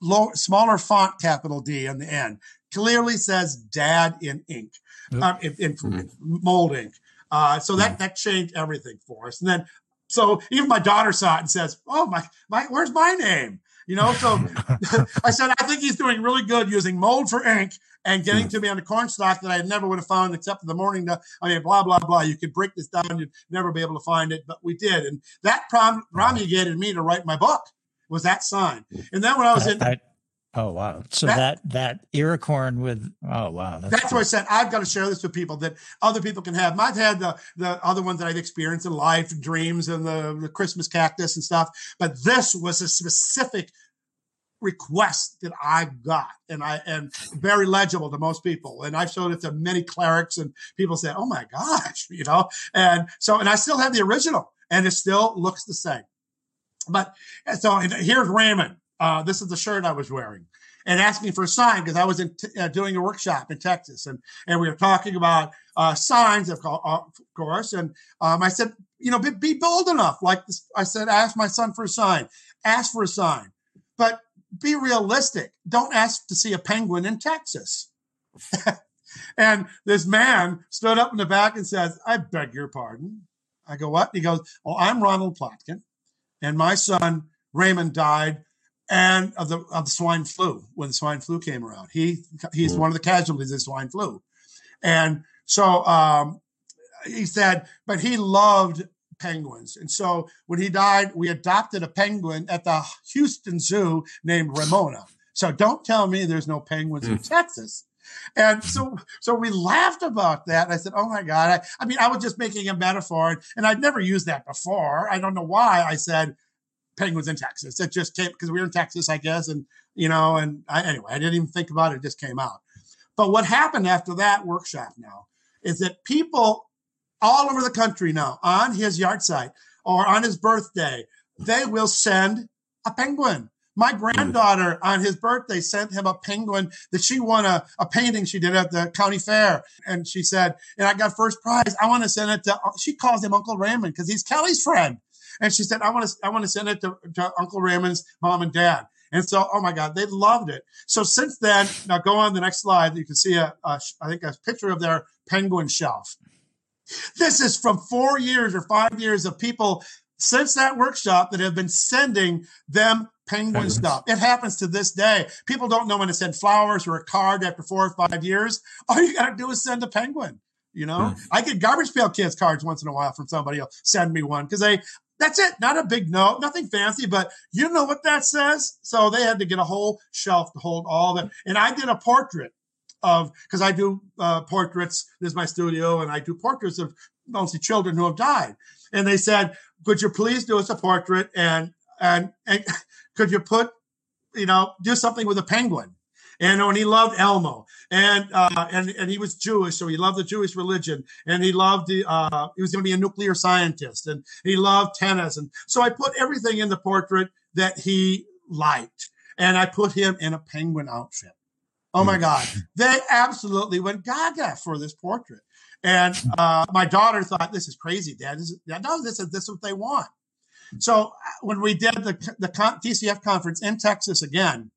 low, smaller font, capital D on the end, clearly says dad in ink, yep. um, in, in, mm-hmm. in mold ink. Uh, so that, yeah. that changed everything for us. And then, so even my daughter saw it and says, oh my, my, where's my name? You know, so I said, I think he's doing really good using mold for ink and getting mm. to me on a cornstalk that I never would have found except in the morning. To, I mean, blah, blah, blah. You could break this down. You'd never be able to find it. But we did. And that prom- promulgated me to write my book, was that sign. And then when I was that, in. That, oh, wow. So that that, that Iroquois with. Oh, wow. That's, that's cool. Where I said, I've got to share this with people that other people can have. And I've had the, the other ones that I've experienced in life, dreams and the, the Christmas cactus and stuff. But this was a specific request that I got, and I and very legible to most people, and I've showed it to many clerics, and people say, "Oh my gosh," you know. And so, and I still have the original, and it still looks the same. But so here's Raymond. Uh, this is the shirt I was wearing, and asked me for a sign because I was in t- uh, doing a workshop in Texas, and and we were talking about uh, signs, of course. And um, I said, you know, be, be bold enough. Like this, I said, I asked my son for a sign. Ask for a sign, but be realistic. Don't ask to see a penguin in Texas. And this man stood up in the back and says, I beg your pardon. I go, what? He goes, well, I'm Ronald Plotkin, and my son, Raymond, died and of the of the swine flu when the swine flu came around. He He's mm-hmm. one of the casualties of swine flu. And so um, he said, but he loved penguins. And so when he died, we adopted a penguin at the Houston Zoo named Ramona. So don't tell me there's no penguins mm. in Texas. And so, so we laughed about that. And I said, oh my God. I, I mean, I was just making a metaphor, and I'd never used that before. I don't know why I said penguins in Texas. It just came because we were in Texas, I guess. And, you know, and I, anyway, I didn't even think about it. It just came out. But what happened after that workshop now is that people all over the country now, on his yard site or on his birthday, they will send a penguin. My granddaughter on his birthday sent him a penguin that she won a, a painting she did at the county fair. And she said, and I got first prize. I want to send it to, she calls him Uncle Raymond because he's Kelly's friend. And she said, I want to, I want to send it to, to Uncle Raymond's mom and dad. And so, oh my God, they loved it. So since then, now go on the next slide. You can see a, a I think a picture of their penguin shelf. This is from four years or five years of people since that workshop that have been sending them penguin Penguins. Stuff. It happens to this day. People don't know when to send flowers or a card after four or five years. All you got to do is send a penguin. You know, mm. I get Garbage Pail Kids cards once in a while from somebody else. Send me one because they, that's it. Not a big note, nothing fancy, but you know what that says. So they had to get a whole shelf to hold all that. And I did a portrait. Of because I do uh, portraits. This is my studio, and I do portraits of mostly children who have died. And they said, "Could you please do us a portrait? And and and could you put, you know, do something with a penguin?" And, and he loved Elmo, and uh, and and he was Jewish, so he loved the Jewish religion, and he loved the uh, he was going to be a nuclear scientist, and he loved tennis, and so I put everything in the portrait that he liked, and I put him in a penguin outfit. Oh my God. They absolutely went gaga for this portrait. And uh, my daughter thought, this is crazy, Dad. This is, no, this is, this is what they want. So when we did the, the T C F conference in Texas again,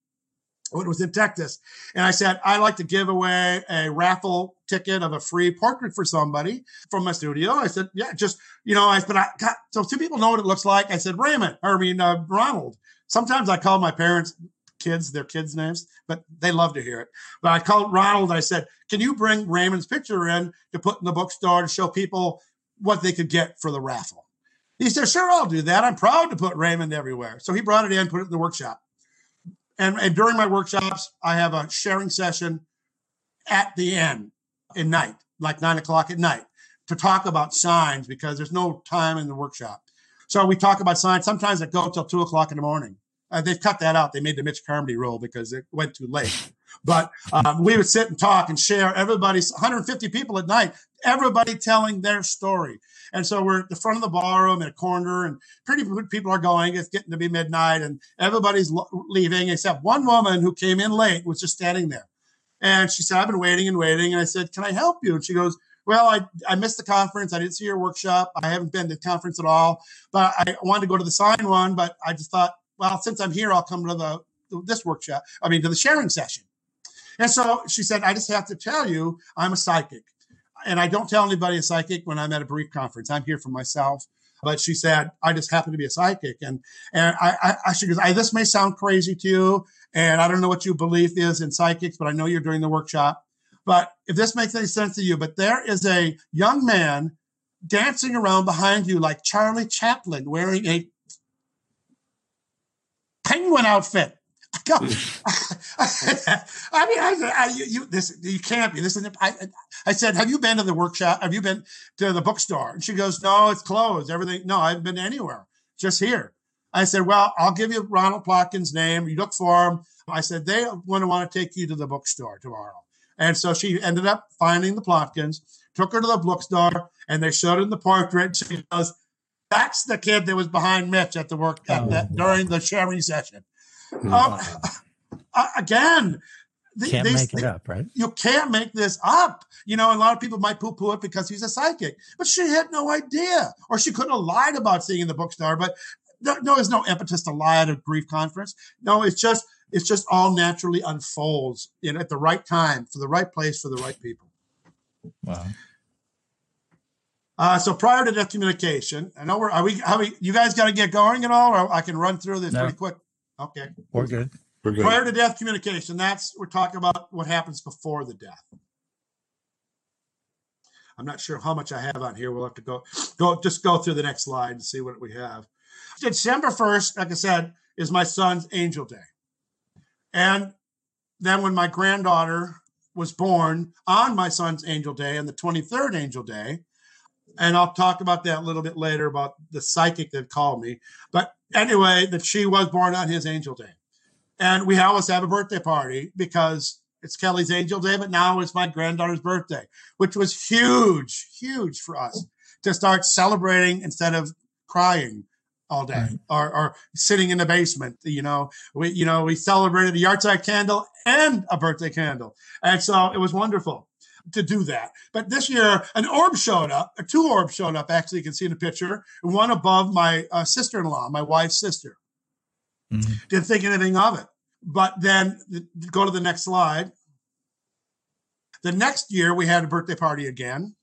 when it was in Texas, and I said, I'd like to give away a raffle ticket of a free portrait for somebody from my studio. I said, yeah, just, you know, I said, I got, so two people know what it looks like. I said, Raymond, or I mean, uh, Ronald. Sometimes I call my parents kids, their kids' names, but they love to hear it. But I called Ronald. I said, can you bring Raymond's picture in to put in the bookstore to show people what they could get for the raffle? He said, sure, I'll do that. I'm proud to put Raymond everywhere. So he brought it in, put it in the workshop. And, and during my workshops, I have a sharing session at the end at night, like nine o'clock at night, to talk about signs because there's no time in the workshop. So we talk about signs. Sometimes it goes till two o'clock in the morning. Uh, they've cut that out. They made the Mitch Carmody rule because it went too late. But um, we would sit and talk and share everybody's one hundred fifty people at night, everybody telling their story. And so we're at the front of the ballroom in a corner, and pretty good people are going. It's getting to be midnight, and everybody's lo- leaving except one woman who came in late was just standing there. And she said, I've been waiting and waiting. And I said, can I help you? And she goes, well, I, I missed the conference. I didn't see your workshop. I haven't been to the conference at all. But I wanted to go to the sign one, but I just thought, well, since I'm here, I'll come to the this workshop, I mean, to the sharing session. And so she said, I just have to tell you, I'm a psychic. And I don't tell anybody a psychic when I'm at a brief conference. I'm here for myself. But she said, I just happen to be a psychic. And and I, I, I she goes, I, this may sound crazy to you. And I don't know what your belief is in psychics, but I know you're doing the workshop. But if this makes any sense to you, but there is a young man dancing around behind you like Charlie Chaplin wearing a penguin outfit. I mean, I, I, you, you, this, you can't be. This is. I, I said, have you been to the workshop? Have you been to the bookstore? And she goes, no, it's closed. Everything. No, I haven't been anywhere. Just here. I said, well, I'll give you Ronald Plotkin's name. You look for him. I said, they want to want to take you to the bookstore tomorrow. And so she ended up finding the Plotkins, took her to the bookstore, and they showed him the portrait. She goes, that's the kid that was behind Mitch at the work at that, during the sharing session. Um, again, th- can't these, make it th- up, right? You can't make this up. You know, a lot of people might poo-poo it because he's a psychic, but she had no idea, or she couldn't have lied about seeing the bookstore. But no, no, there's no impetus to lie at a brief conference. No, it's just it's just all naturally unfolds in at the right time, for the right place, for the right people. Wow. Uh, so prior to death communication, I know we're are we how we you guys got to get going at all, or I can run through this no. pretty quick. Okay. We're good. We're good. Prior to death communication, that's, we're talking about what happens before the death. I'm not sure how much I have on here. We'll have to go, go, just go through the next slide and see what we have. December first, like I said, is my son's angel day. And then when my granddaughter was born on my son's angel day and the twenty-third angel day, and I'll talk about that a little bit later about the psychic that called me. But anyway, that she was born on his angel day. And we always have a birthday party because it's Kelly's angel day, but now it's my granddaughter's birthday, which was huge, huge for us to start celebrating instead of crying all day right. or, or sitting in the basement. You know, we, you know, we celebrated a yardside candle and a birthday candle. And so it was wonderful to do that. But this year, an orb showed up, or two orbs showed up, actually, you can see in the picture, one above my uh, sister-in-law, my wife's sister. Mm-hmm. Didn't think anything of it. But then, go to the next slide. The next year, we had a birthday party again.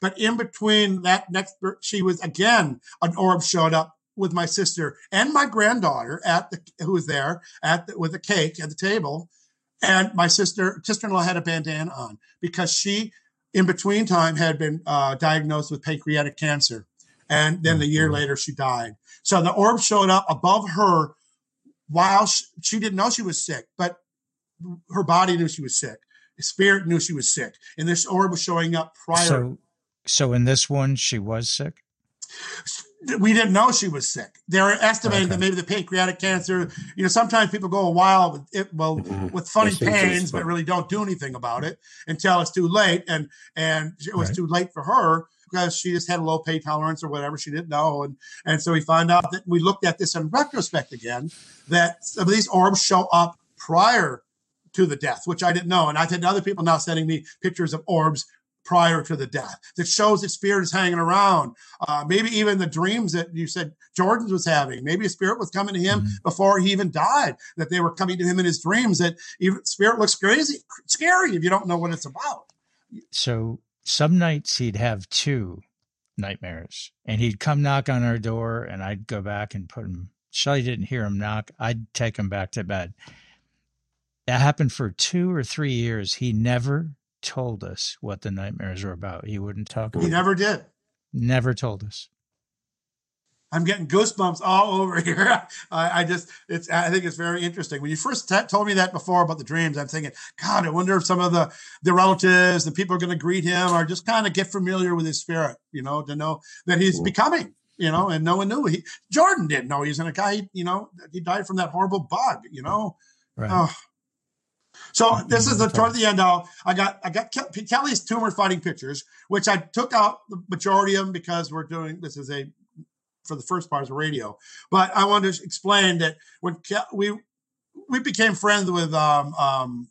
But in between that next, she was again, an orb showed up with my sister and my granddaughter at the, who was there at the, with a cake at the table. And my sister, sister-in-law had a bandana on because she, in between time, had been uh, diagnosed with pancreatic cancer. And then a year later, she died. So the orb showed up above her while she, she didn't know she was sick, but her body knew she was sick. The spirit knew she was sick. And this orb was showing up prior. So, so in this one, she was sick? We didn't know she was sick. They were estimating okay. that maybe the pancreatic cancer, you know, sometimes people go a while with it, well, mm-hmm. with funny pains, but really don't do anything about it until it's too late. And, and it was right. too late for her because she just had a low pain tolerance or whatever. She didn't know. And, and so we find out that we looked at this in retrospect again, that some of these orbs show up prior to the death, which I didn't know. And I've had other people now sending me pictures of orbs prior to the death that shows that spirit is hanging around. Uh, maybe even the dreams that you said Jordan was having, maybe a spirit was coming to him mm-hmm. before he even died, that they were coming to him in his dreams, that even spirit looks crazy, scary if you don't know what it's about. So some nights he'd have two nightmares and he'd come knock on our door and I'd go back and put him, Shelly didn't hear him knock. I'd take him back to bed. That happened for two or three years. He never told us what the nightmares were about. He wouldn't talk about it. He never did. Never told us. I'm getting goosebumps all over here. I, I just, it's, I think it's very interesting. When you first t- told me that before about the dreams, I'm thinking, God, I wonder if some of the, the relatives, the people are going to greet him or just kind of get familiar with his spirit, you know, to know that he's cool. becoming, you know, and no one knew. He, Jordan didn't know. He's in a guy, you know, he died from that horrible bug, you know. Right. Oh. So this is the toward the end. Now I got I got Ke- Kelly's tumor fighting pictures, which I took out the majority of them because we're doing this is a for the first part is radio. But I wanted to explain that when Ke- we we became friends with um, um,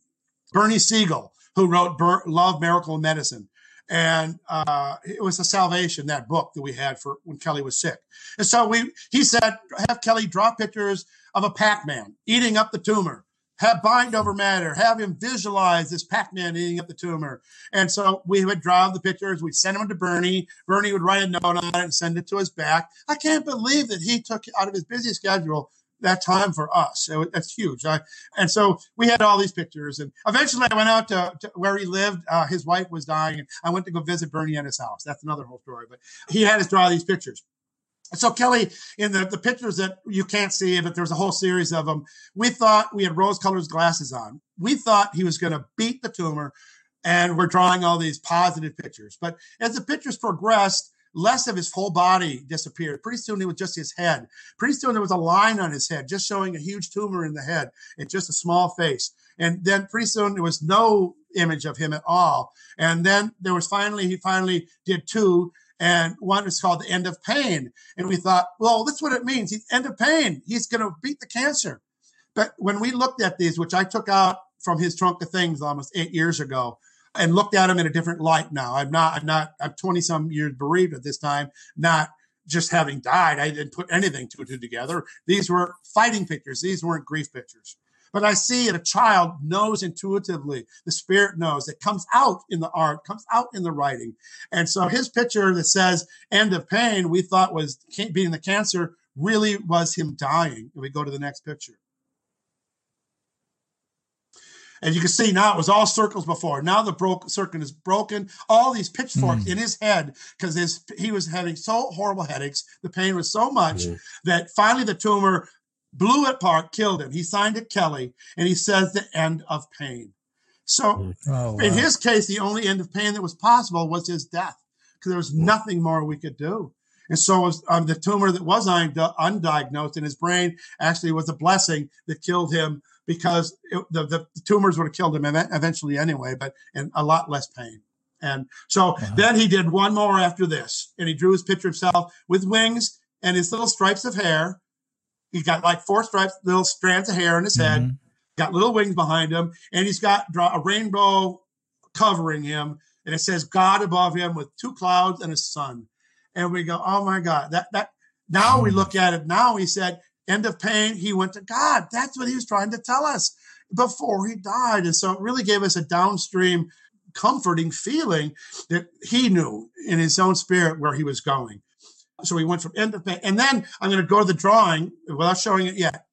Bernie Siegel, who wrote Ber- Love, Miracle, and Medicine, and uh, it was a salvation that book that we had for when Kelly was sick. And so we he said have Kelly draw pictures of a Pac-Man eating up the tumor. have bind over matter, have him visualize this Pac-Man eating up the tumor. And so we would draw the pictures. We'd send them to Bernie. Bernie would write a note on it and send it to us back. I can't believe that he took out of his busy schedule that time for us. So that's huge. I, and so we had all these pictures. And eventually I went out to, to where he lived. Uh, his wife was dying. And I went to go visit Bernie at his house. That's another whole story. But he had us draw these pictures. So Kelly, in the, the pictures that you can't see, but there's a whole series of them, we thought we had rose-colored glasses on. We thought he was going to beat the tumor, and we're drawing all these positive pictures. But as the pictures progressed, less of his whole body disappeared. Pretty soon it was just his head. Pretty soon there was a line on his head, just showing a huge tumor in the head and just a small face. And then pretty soon there was no image of him at all. And then there was finally, he finally did two. And one is called The End of Pain. And we thought, well, that's what it means. He's end of pain. He's going to beat the cancer. But when we looked at these, which I took out from his trunk of things almost eight years ago and looked at them in a different light now. I'm not, I'm not, I'm twenty some years bereaved at this time, not just having died. I didn't put anything to it together. These were fighting pictures. These weren't grief pictures. But I see that a child knows intuitively, the spirit knows, it comes out in the art, comes out in the writing. And so his picture that says end of pain, we thought was being the cancer, really was him dying. And we go to the next picture. As you can see now, it was all circles before. Now the broken circuit is broken. All these pitchforks mm. in his head, because he was having so horrible headaches. The pain was so much mm. that finally the tumor blew it apart, killed him. He signed it Kelly, and he says the end of pain. So oh, wow. in his case, the only end of pain that was possible was his death, because there was nothing more we could do. And so was, um, the tumor that was und- undiagnosed in his brain actually was a blessing that killed him, because it, the, the tumors would have killed him eventually anyway, but in a lot less pain. And so wow. then he did one more after this, and he drew his picture of himself with wings and his little stripes of hair. He's got like four stripes, little strands of hair in his head, mm-hmm. got little wings behind him, and he's got draw, a rainbow covering him, and it says God above him with two clouds and a sun. And we go, oh, my God. that that. Now mm-hmm. we look at it. Now he said, end of pain, he went to God. That's what he was trying to tell us before he died. And so it really gave us a downstream comforting feeling that he knew in his own spirit where he was going. So we went from end of pain. And then I'm going to go to the drawing without showing it yet.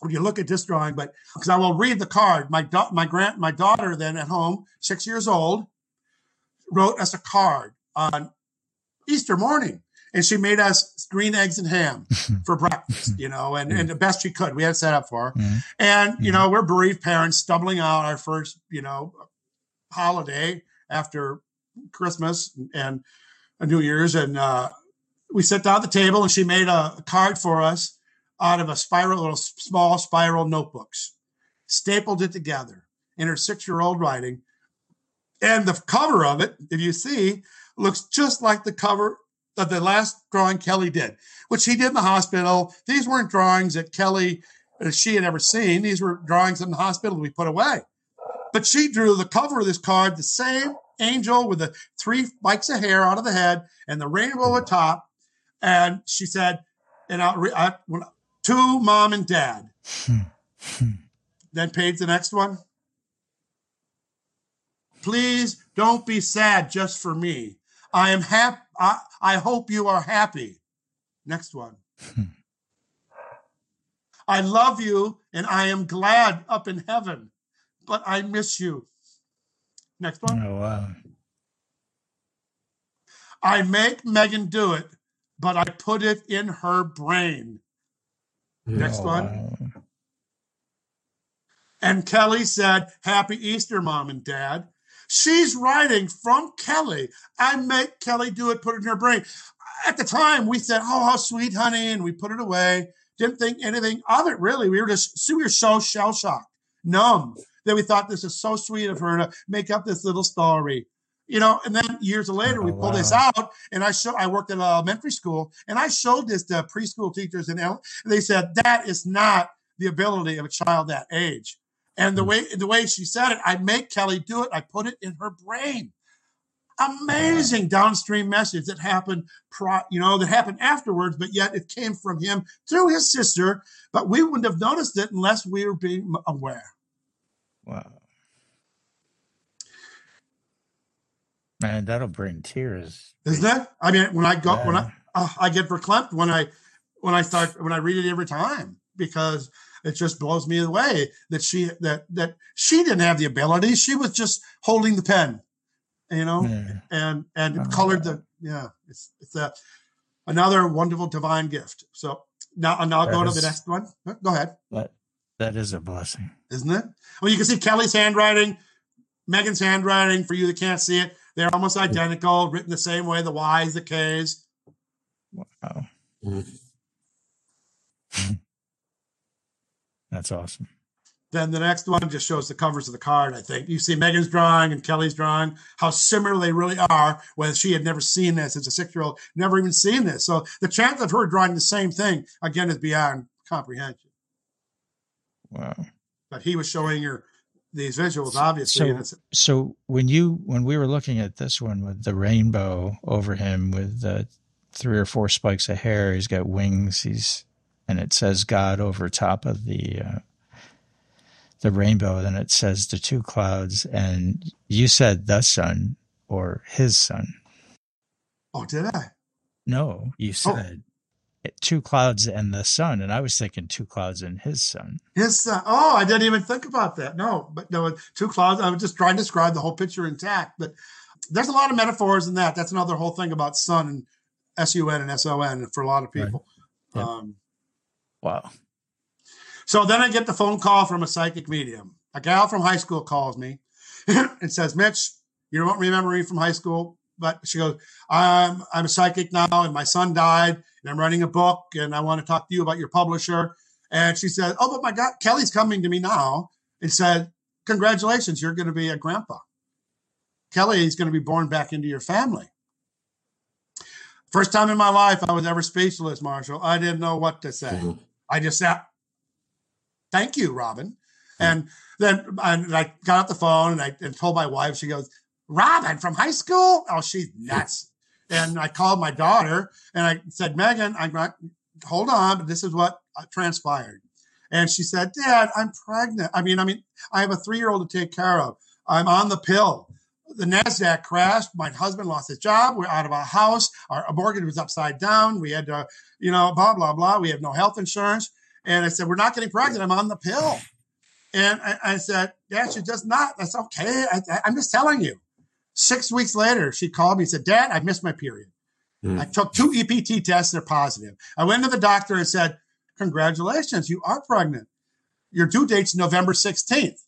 When you look at this drawing, but because I will read the card. My da- my grand- my daughter then at home, six years old, wrote us a card on Easter morning. And she made us green eggs and ham for breakfast, you know, and, and the best she could. We had it set up for her. Mm-hmm. And, you know, we're bereaved parents stumbling out our first, you know, holiday after Christmas and, and New Year's. And, uh, we sat down at the table, and she made a card for us out of a spiral, little small spiral notebooks, stapled it together in her six-year-old writing. And the cover of it, if you see, looks just like the cover of the last drawing Kelly did, which he did in the hospital. These weren't drawings that Kelly, that she had ever seen. These were drawings in the hospital that we put away. But she drew the cover of this card, the same angel with the three spikes of hair out of the head and the rainbow atop. And she said, and I'll re- I, to mom and dad. Then page the next one. Please don't be sad just for me. I am happy. I, I hope you are happy. Next one. I love you, and I am glad up in heaven, but I miss you. Next one. Oh, wow. I make Megan do it, but I put it in her brain. Next oh, one. Wow. And Kelly said, Happy Easter, Mom and Dad. She's writing from Kelly. I make Kelly do it, put it in her brain. At the time, we said, oh, how sweet, honey, and we put it away. Didn't think anything of it, really. We were just we were so shell-shocked, numb, that we thought this is so sweet of her to make up this little story. You know, and then years later, we oh, pulled wow. this out, and I show, I worked at an elementary school, and I showed this to preschool teachers, and they said, that is not the ability of a child that age. And the way the way she said it, I make Kelly do it. I put it in her brain. amazing downstream message that happened, pro, you know, that happened afterwards, but yet it came from him through his sister, but we wouldn't have noticed it unless we were being aware. Wow. Man, that'll bring tears. Isn't it? I mean, when I go, yeah. when I, uh, I get verklempt when I, when I start, when I read it every time, because it just blows me away that she, that, that she didn't have the ability. She was just holding the pen, you know, yeah. and, and it colored the, yeah, it's, it's a, another wonderful divine gift. So now, and I'll that go is, to the next one. Go ahead. That, that is a blessing. Isn't it? Well, you can see Kelly's handwriting, Megan's handwriting for you that can't see it. They're almost identical, written the same way, the Y's, the K's. Wow. That's awesome. Then the next one just shows the covers of the card, I think. You see Megan's drawing and Kelly's drawing, how similar they really are, when she had never seen this as a six-year-old, never even seen this. So the chance of her drawing the same thing, again, is beyond comprehension. Wow. But he was showing her these visuals, obviously. So, so when you when we were looking at this one with the rainbow over him with the three or four spikes of hair, he's got wings. He's and it says God over top of the uh, the rainbow. Then it says the two clouds, and you said the sun or his son. Oh, did I? No, you said. Oh. Two clouds and the sun, and I was thinking two clouds and his son. His son. Oh, I didn't even think about that. No, but no, two clouds. I was just trying to describe the whole picture intact, but there's a lot of metaphors in that. That's another whole thing about sun and S U N and S O N for a lot of people. Right. Yeah. Um, wow. So then I get the phone call from a psychic medium. A gal from high school calls me and says, Mitch, you don't remember me from high school, but she goes, I'm, I'm a psychic now, and my son died. And I'm writing a book, and I want to talk to you about your publisher. And she said, oh, but my God, Kelly's coming to me now and said, congratulations, you're going to be a grandpa. Kelly is going to be born back into your family. First time in my life I was ever speechless, Marshall. I didn't know what to say. Mm-hmm. I just said, thank you, Robin. Mm-hmm. And then and I got off the phone, and I and told my wife. She goes, Robin from high school? Oh, she's nuts. Mm-hmm. And I called my daughter, and I said, Megan, I'm not, hold on, but this is what transpired. And she said, Dad, I'm pregnant. I mean, I mean, I have a three-year-old to take care of. I'm on the pill. The NASDAQ crashed. My husband lost his job. We're out of our house. Our mortgage was upside down. We had to, you know, blah, blah, blah. We have no health insurance. And I said, we're not getting pregnant. I'm on the pill. And I, I said, Dad, she's just not. That's okay. I, I, I'm just telling you. Six weeks later, she called me and said, Dad, I missed my period. Mm. I took two E P T tests. They're positive. I went to the doctor and said, congratulations, you are pregnant. Your due date's November sixteenth.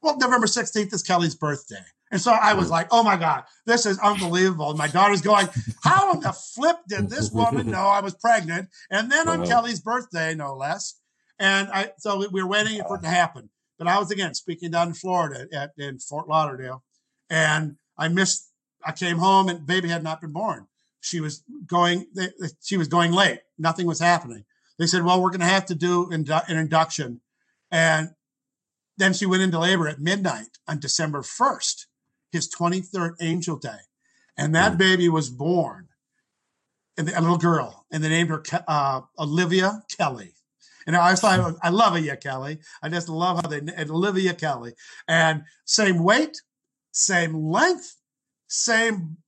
Well, November sixteenth is Kelly's birthday. And so I was like, oh, my God, this is unbelievable. And my daughter's going, how in the flip did this woman know I was pregnant? And then on oh. Kelly's birthday, no less. And I, so we were waiting for it to happen. But I was, again, speaking down in Florida at, in Fort Lauderdale. And I missed, I came home and baby had not been born. She was going, they, she was going late. Nothing was happening. They said, well, we're going to have to do indu- an induction. And then she went into labor at midnight on December first, his twenty-third angel day. And that mm. baby was born, and a little girl, and they named her uh, Olivia Kelly. And I was like, I love it, yeah, Kelly. I just love how they, and Olivia Kelly. And same weight, same length, same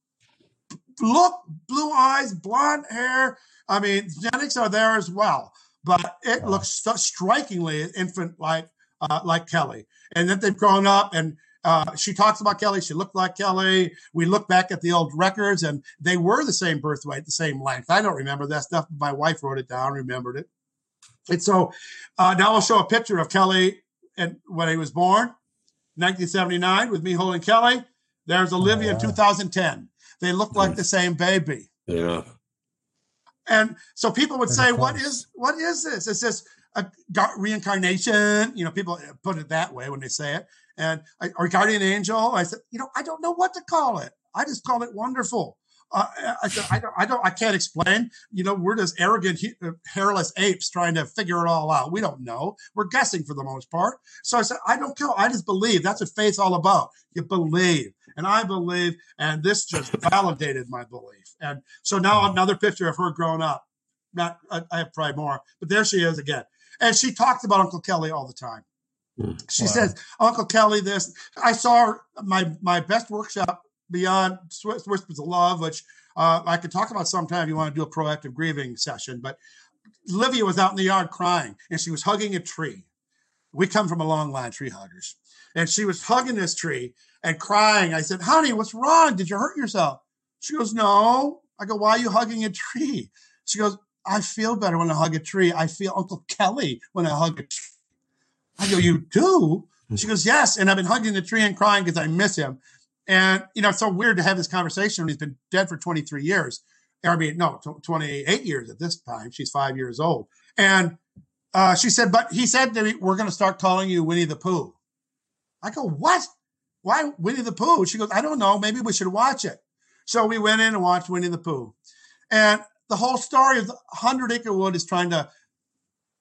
look, blue eyes, blonde hair. I mean, genetics are there as well, but it wow. looks so strikingly infant-like, uh, like Kelly. And then they've grown up, and uh, she talks about Kelly. She looked like Kelly. We look back at the old records, and they were the same birth weight, the same length. I don't remember that stuff. But my wife wrote it down, remembered it. And so uh, now I'll show a picture of Kelly and when he was born. nineteen seventy-nine with me holding Kelly. There's Olivia in yeah. two thousand ten. They look like the same baby. Yeah. And so people would say, what is what is this? Is this a reincarnation? You know, people put it that way when they say it. And or guardian angel. I said, you know, I don't know what to call it. I just call it wonderful. Uh, I, I don't, I don't, I can't explain. You know, we're just arrogant, hairless apes trying to figure it all out. We don't know. We're guessing for the most part. So I said, I don't care. I just believe. That's what faith's all about. You believe. And I believe. And this just validated my belief. And so now another picture of her growing up. Not, I, I have probably more, but there she is again. And she talks about Uncle Kelly all the time. She wow. says, Uncle Kelly, this, I saw her, my, my best workshop beyond Whispers of Love, which uh, I could talk about sometime if you want to do a proactive grieving session. But Livia was out in the yard crying, and she was hugging a tree. We come from a long line of tree huggers. And she was hugging this tree and crying. I said, honey, what's wrong? Did you hurt yourself? She goes, no. I go, why are you hugging a tree? She goes, I feel better when I hug a tree. I feel Uncle Kelly when I hug a tree. I go, you do? She goes, yes. And I've been hugging the tree and crying because I miss him. And, you know, it's so weird to have this conversation when he's been dead for twenty-three years. I mean, no, twenty-eight years at this time. She's five years old. And uh, she said, but he said that we're going to start calling you Winnie the Pooh. I go, what? Why Winnie the Pooh? She goes, I don't know. Maybe we should watch it. So we went in and watched Winnie the Pooh. And the whole story of the one hundred acre wood is trying to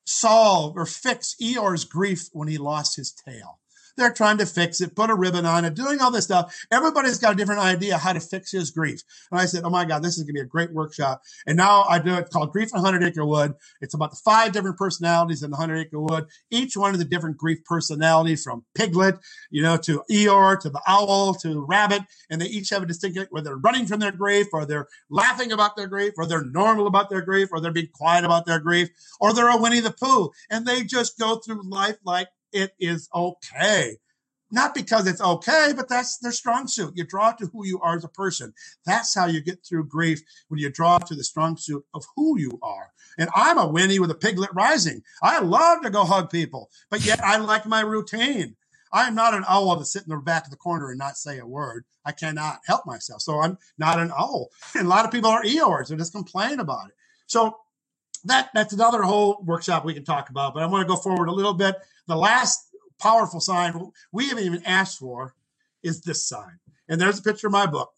solve or fix Eeyore's grief when he lost his tail. They're trying to fix it, put a ribbon on it, doing all this stuff. Everybody's got a different idea how to fix his grief. And I said, oh, my God, this is going to be a great workshop. And now I do it called Grief in one hundred acre wood. It's about the five different personalities in the one hundred acre wood. Each one of the different grief personalities, from Piglet, you know, to Eeyore, to the owl, to Rabbit. And they each have a distinct, whether they're running from their grief, or they're laughing about their grief, or they're normal about their grief, or they're being quiet about their grief, or they're a Winnie the Pooh. And they just go through life like it is okay. Not because it's okay, but that's their strong suit. You draw to who you are as a person. That's how you get through grief, when you draw to the strong suit of who you are. And I'm a Winnie with a Piglet rising. I love to go hug people, but yet I like my routine. I'm not an owl to sit in the back of the corner and not say a word. I cannot help myself. So I'm not an owl. And a lot of people are Eeyores and just complain about it. So That that's another whole workshop we can talk about, but I want to go forward a little bit. The last powerful sign we haven't even asked for is this sign. And there's a picture of my book.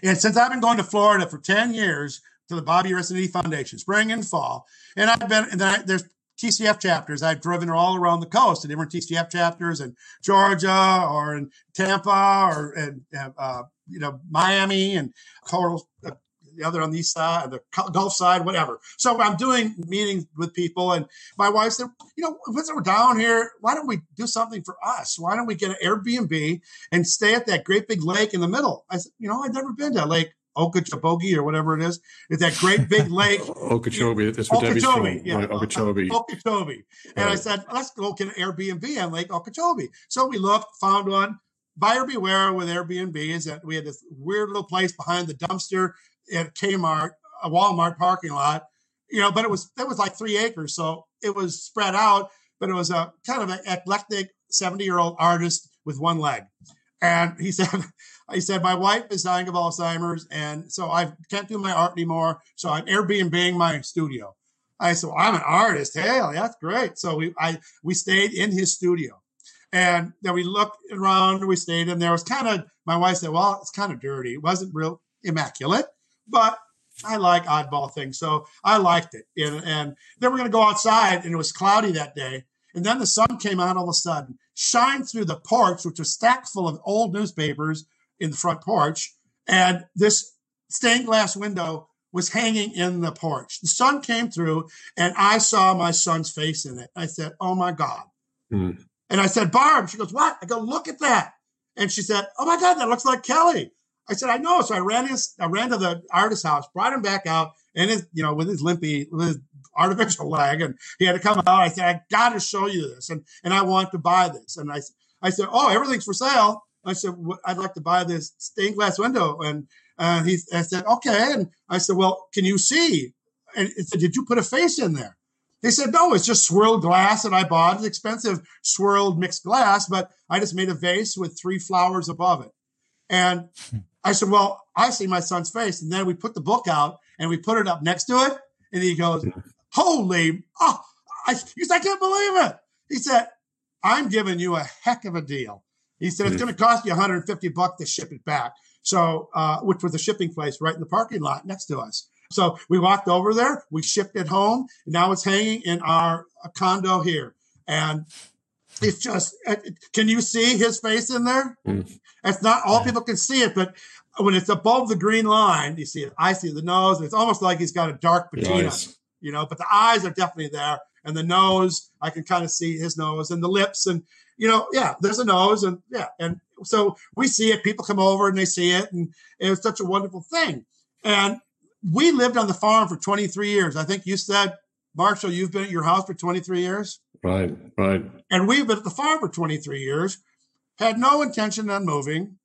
And since I've been going to Florida for ten years to the Bobby Residency Foundation, spring and fall, and I've been, and then I, there's T C F chapters. I've driven all around the coast, and different T C F chapters in Georgia or in Tampa or in, uh, you know, Miami and Coral, uh, the other on the east side, the Gulf side, whatever. So I'm doing meetings with people, and my wife said, you know, once we're down here, why don't we do something for us? Why don't we get an Airbnb and stay at that great big lake in the middle? I said, you know, I've never been to Lake Okeechobee or whatever it is. It's that great big lake. Okeechobee. That's what Debbie's from. Yeah. Right, Okeechobee. Okeechobee. And right. I said, let's go get an Airbnb on Lake Okeechobee. So we looked, found one. Buyer beware with Airbnbs. That we had this weird little place behind the dumpster at Kmart, a Walmart parking lot, you know, but it was, that was like three acres. So it was spread out, but it was a kind of an eclectic seventy year old artist with one leg. And he said, he said, my wife is dying of Alzheimer's. And so I can't do my art anymore. So I'm Airbnb-ing my studio. I said, well, I'm an artist. Hey, that's great. So we, I, we stayed in his studio. And then we looked around, we stayed in there. It was kind of, my wife said, well, it's kind of dirty. It wasn't real immaculate, but I like oddball things. So I liked it. And, and then we're going to go outside, and it was cloudy that day. And then the sun came out all of a sudden, shined through the porch, which was stacked full of old newspapers in the front porch. And this stained glass window was hanging in the porch. The sun came through, and I saw my son's face in it. I said, oh, my God. Mm. And I said, Barb. She goes, what? I go, look at that. And she said, oh, my God, that looks like Kelly. I said, I know. So I ran his, I ran to the artist's house, brought him back out, and his, you know, with his limpy, with his artificial leg, and he had to come out. I said, I got to show you this, and and I want to buy this. And I, I said, oh, everything's for sale. I said, well, I'd like to buy this stained glass window, and uh, he, I said, okay. And I said, well, can you see? And he said, did you put a face in there? They said, no, it's just swirled glass that I bought. It's expensive swirled mixed glass, but I just made a vase with three flowers above it. And I said, well, I see my son's face. And then we put the book out, and we put it up next to it. And he goes, holy, oh, I, he said, I can't believe it. He said, I'm giving you a heck of a deal. He said, it's going to cost you one hundred fifty bucks to ship it back. So, uh, which was a shipping place right in the parking lot next to us. So we walked over there, we shipped it home, and now it's hanging in our condo here. And it's just, can you see his face in there? Mm. It's not all people can see it, but when it's above the green line, you see it. I see the nose. It's almost like he's got a dark patina, nice. You know, but the eyes are definitely there. And the nose, I can kind of see his nose and the lips. And, you know, yeah, there's a nose. And, yeah, and so we see it. People come over and they see it. And it was such a wonderful thing. And we lived on the farm for twenty-three years. I think you said, Marshall, you've been at your house for twenty-three years. Right, right. And we've been at the farm for twenty-three years, had no intention on moving.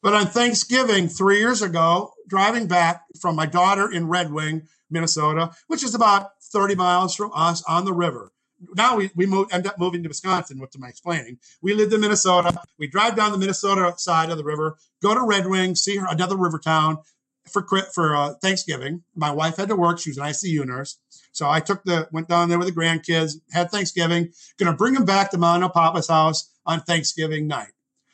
But on Thanksgiving three years ago, driving back from my daughter in Red Wing, Minnesota, which is about thirty miles from us on the river. Now we, we moved, end up moving to Wisconsin, which am I explaining? We lived in Minnesota. We drive down the Minnesota side of the river, go to Red Wing, see her, another river town for for uh, Thanksgiving. My wife had to work. She was an I C U nurse. So I took the went down there with the grandkids, had Thanksgiving, going to bring them back to Mama and Papa's house on Thanksgiving night.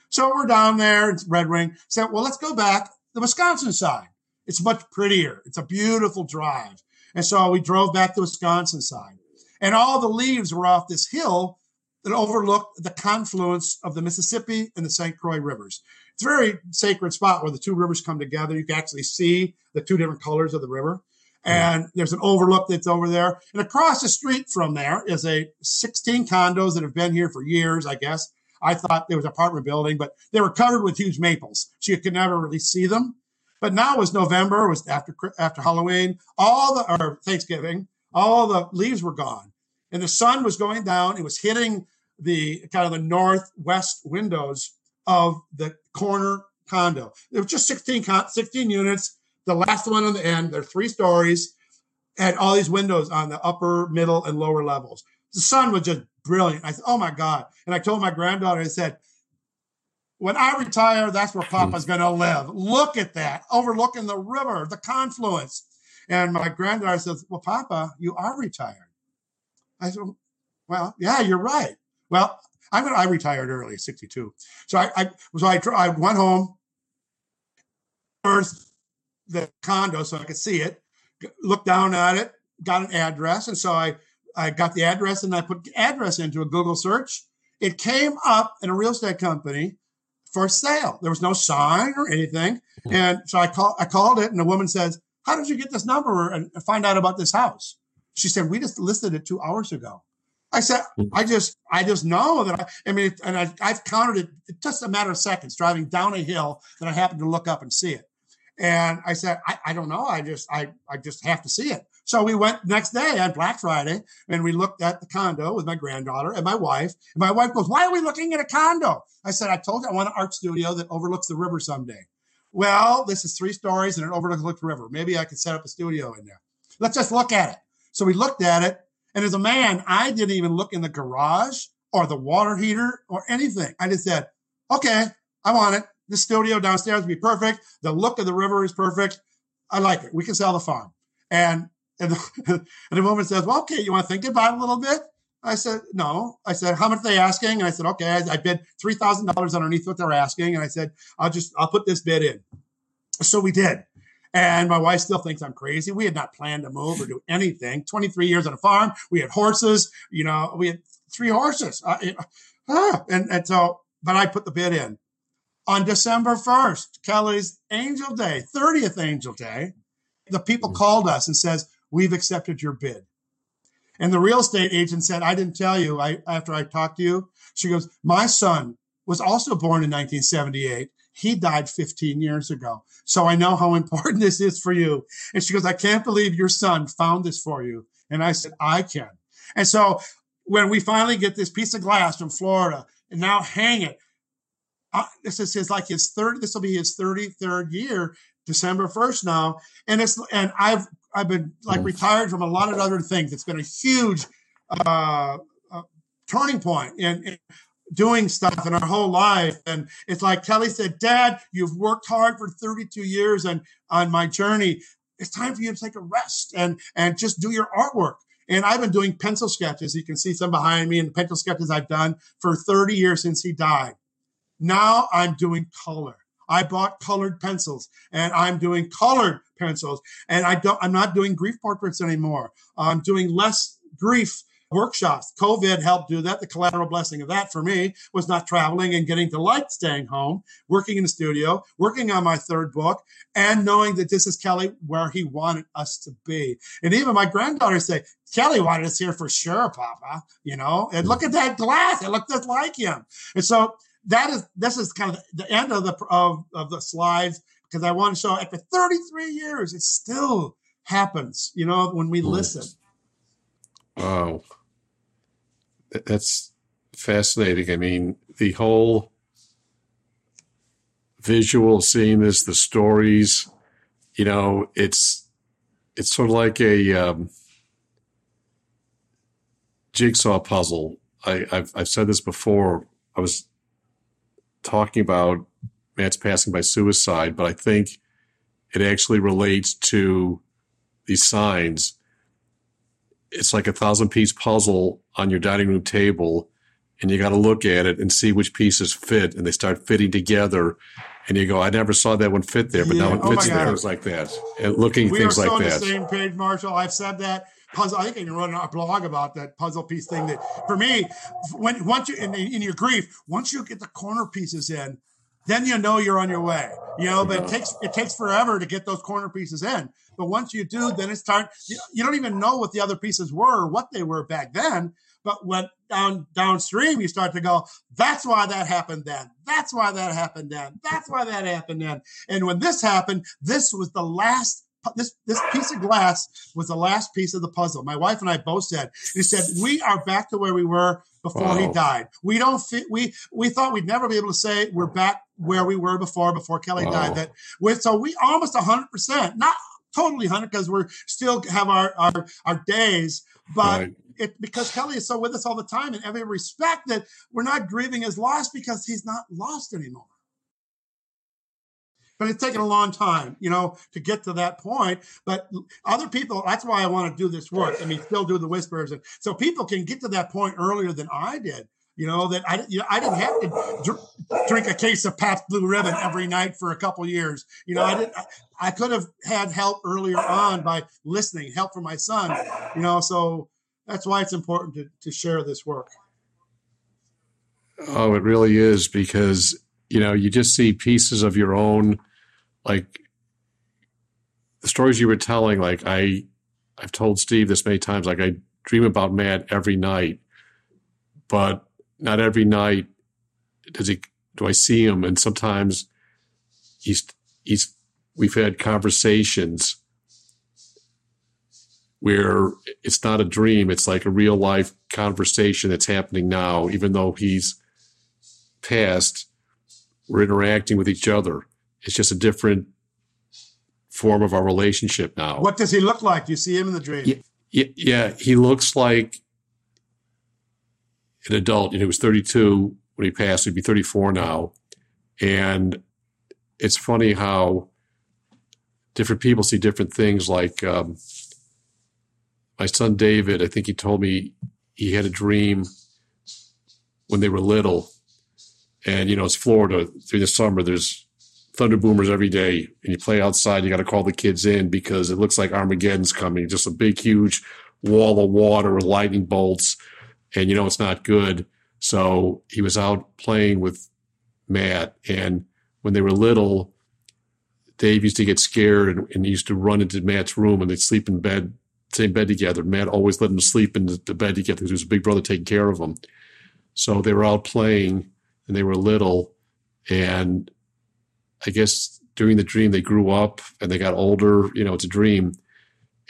So we're down there in Red Wing, said, well, let's go back the Wisconsin side. It's much prettier. It's a beautiful drive. And so we drove back the Wisconsin side. And all the leaves were off this hill that overlooked the confluence of the Mississippi and the Saint Croix rivers. It's a very sacred spot where the two rivers come together. You can actually see the two different colors of the river. And there's an overlook that's over there. And across the street from there is a sixteen condos that have been here for years, I guess. I thought there was an apartment building, but they were covered with huge maples. So you could never really see them. But now it was November, it was after after Halloween, all the or Thanksgiving, all the leaves were gone. And the sun was going down. It was hitting the kind of the northwest windows of the corner condo. There were just sixteen units. The last one on the end, there are three stories, and all these windows on the upper, middle, and lower levels. The sun was just brilliant. I said, oh, my God. And I told my granddaughter, I said, when I retire, that's where Papa's going to live. Look at that, overlooking the river, the confluence. And my granddaughter says, well, Papa, you are retired. I said, well, yeah, you're right. Well, I I retired early, sixty-two. So I, I so I, I went home, first the condo so I could see it, looked down at it, got an address. And so I I got the address and I put the address into a Google search. It came up in a real estate company for sale. There was no sign or anything. Mm-hmm. And so I, call, I called it and the woman says, how did you get this number and find out about this house? She said, we just listed it two hours ago. I said, mm-hmm. I just, I just know that I, I mean, and I, I've counted it, it just a matter of seconds driving down a hill that I happened to look up and see it. And I said, I, I don't know. I just, I, I just have to see it. So we went next day on Black Friday and we looked at the condo with my granddaughter and my wife. And my wife goes, why are we looking at a condo? I said, I told you I want an art studio that overlooks the river someday. Well, this is three stories and it overlooks the river. Maybe I could set up a studio in there. Let's just look at it. So we looked at it. And as a man, I didn't even look in the garage or the water heater or anything. I just said, okay, I want it. The studio downstairs would be perfect. The look of the river is perfect. I like it. We can sell the farm. And and the, and the woman says, well, okay, you want to think about it a little bit? I said, no. I said, how much are they asking? And I said, okay, I, I bid three thousand dollars underneath what they're asking. And I said, I'll just, I'll put this bid in. So we did. And my wife still thinks I'm crazy. We had not planned to move or do anything. twenty-three years on a farm. We had horses. You know, we had three horses. Uh, uh, and, and so, but I put the bid in. On December first, Kelly's Angel Day, thirtieth Angel Day, the people called us and says, we've accepted your bid. And the real estate agent said, I didn't tell you I, after I talked to you. She goes, my son was also born in nineteen seventy-eight. He died fifteen years ago. So I know how important this is for you. And she goes, I can't believe your son found this for you. And I said, I can. And so when we finally get this piece of glass from Florida and now hang it, Uh, this is his like his third. This will be his thirty-third year, December first now, and it's and I've I've been like retired from a lot of other things. It's been a huge uh, uh, turning point in, in doing stuff in our whole life, and it's like Kelly said, Dad, you've worked hard for thirty-two years on on my journey. It's time for you to take a rest and and just do your artwork. And I've been doing pencil sketches. You can see some behind me, and the pencil sketches I've done for thirty years since he died. Now I'm doing color. I bought colored pencils, and I'm doing colored pencils, and I don't, I'm not doing grief portraits anymore. I'm doing less grief workshops. COVID helped do that. The collateral blessing of that for me was not traveling and getting to like staying home, working in the studio, working on my third book, and knowing that this is Kelly where he wanted us to be. And even my granddaughters say, Kelly wanted us here for sure, Papa, you know, and look at that glass. It looked just like him. And so that is, this is kind of the end of the, of, of the slides, because I want to show after thirty-three years, it still happens, you know, when we listen. Wow. That's fascinating. I mean, the whole visual, seeing this, the stories, you know, it's it's sort of like a um, jigsaw puzzle. I, I've, I've said this before. I was talking about Matt's passing by suicide, but I think it actually relates to these signs. It's like a thousand-piece puzzle on your dining room table, and you got to look at it and see which pieces fit, and they start fitting together, and you go, I never saw that one fit there, but yeah. now it oh fits there. It was like that, and looking we things like that. We are so on the same page, Marshall. I've said that. Puzzle, I think I can run a blog about that puzzle piece thing. That for me, when once you in, in your grief, once you get the corner pieces in, then you know you're on your way, you know, but it takes it takes forever to get those corner pieces in. But once you do, then it's time. You, you don't even know what the other pieces were or what they were back then. But when down downstream, you start to go, that's why that happened then. That's why that happened then. That's why that happened then. And when this happened, this was the last This this piece of glass was the last piece of the puzzle. My wife and I both said, he said, we are back to where we were before wow. he died. We don't fit. We, we thought we'd never be able to say we're back where we were before, before Kelly wow. died. That with, so we almost a hundred percent, not totally hundred because we're still have our, our, our days, but right. it, because Kelly is so with us all the time in every respect that we're not grieving his loss because he's not lost anymore. But it's taken a long time, you know, to get to that point. But other people, that's why I want to do this work. I mean, still do the whispers. And so people can get to that point earlier than I did, you know, that I, you know, I didn't have to dr- drink a case of Pabst Blue Ribbon every night for a couple years. You know, I didn't. I, I could have had help earlier on by listening, help from my son, you know. So that's why it's important to, to share this work. Oh, it really is, because, you know, you just see pieces of your own. Like the stories you were telling, like I, I've told Steve this many times, like I dream about Matt every night, but not every night does he, do I see him. And sometimes he's, he's, we've had conversations where it's not a dream. It's like a real life conversation that's happening now, even though he's passed, we're interacting with each other. It's just a different form of our relationship now. What does he look like? You see him in the dream. Yeah, yeah, he looks like an adult. And he was thirty-two when he passed. He'd be thirty-four now. And it's funny how different people see different things. Like um, my son David, I think he told me he had a dream when they were little. And, you know, it's Florida through the summer. There's thunder boomers every day, and you play outside. You got to call the kids in because it looks like Armageddon's coming. Just a big, huge wall of water with lightning bolts, and you know it's not good. So he was out playing with Matt, and when they were little, Dave used to get scared and, and he used to run into Matt's room, and they'd sleep in bed, same bed together. Matt always let him sleep in the bed together because he was a big brother taking care of him. So they were out playing, and they were little, and I guess during the dream, they grew up and they got older. You know, it's a dream.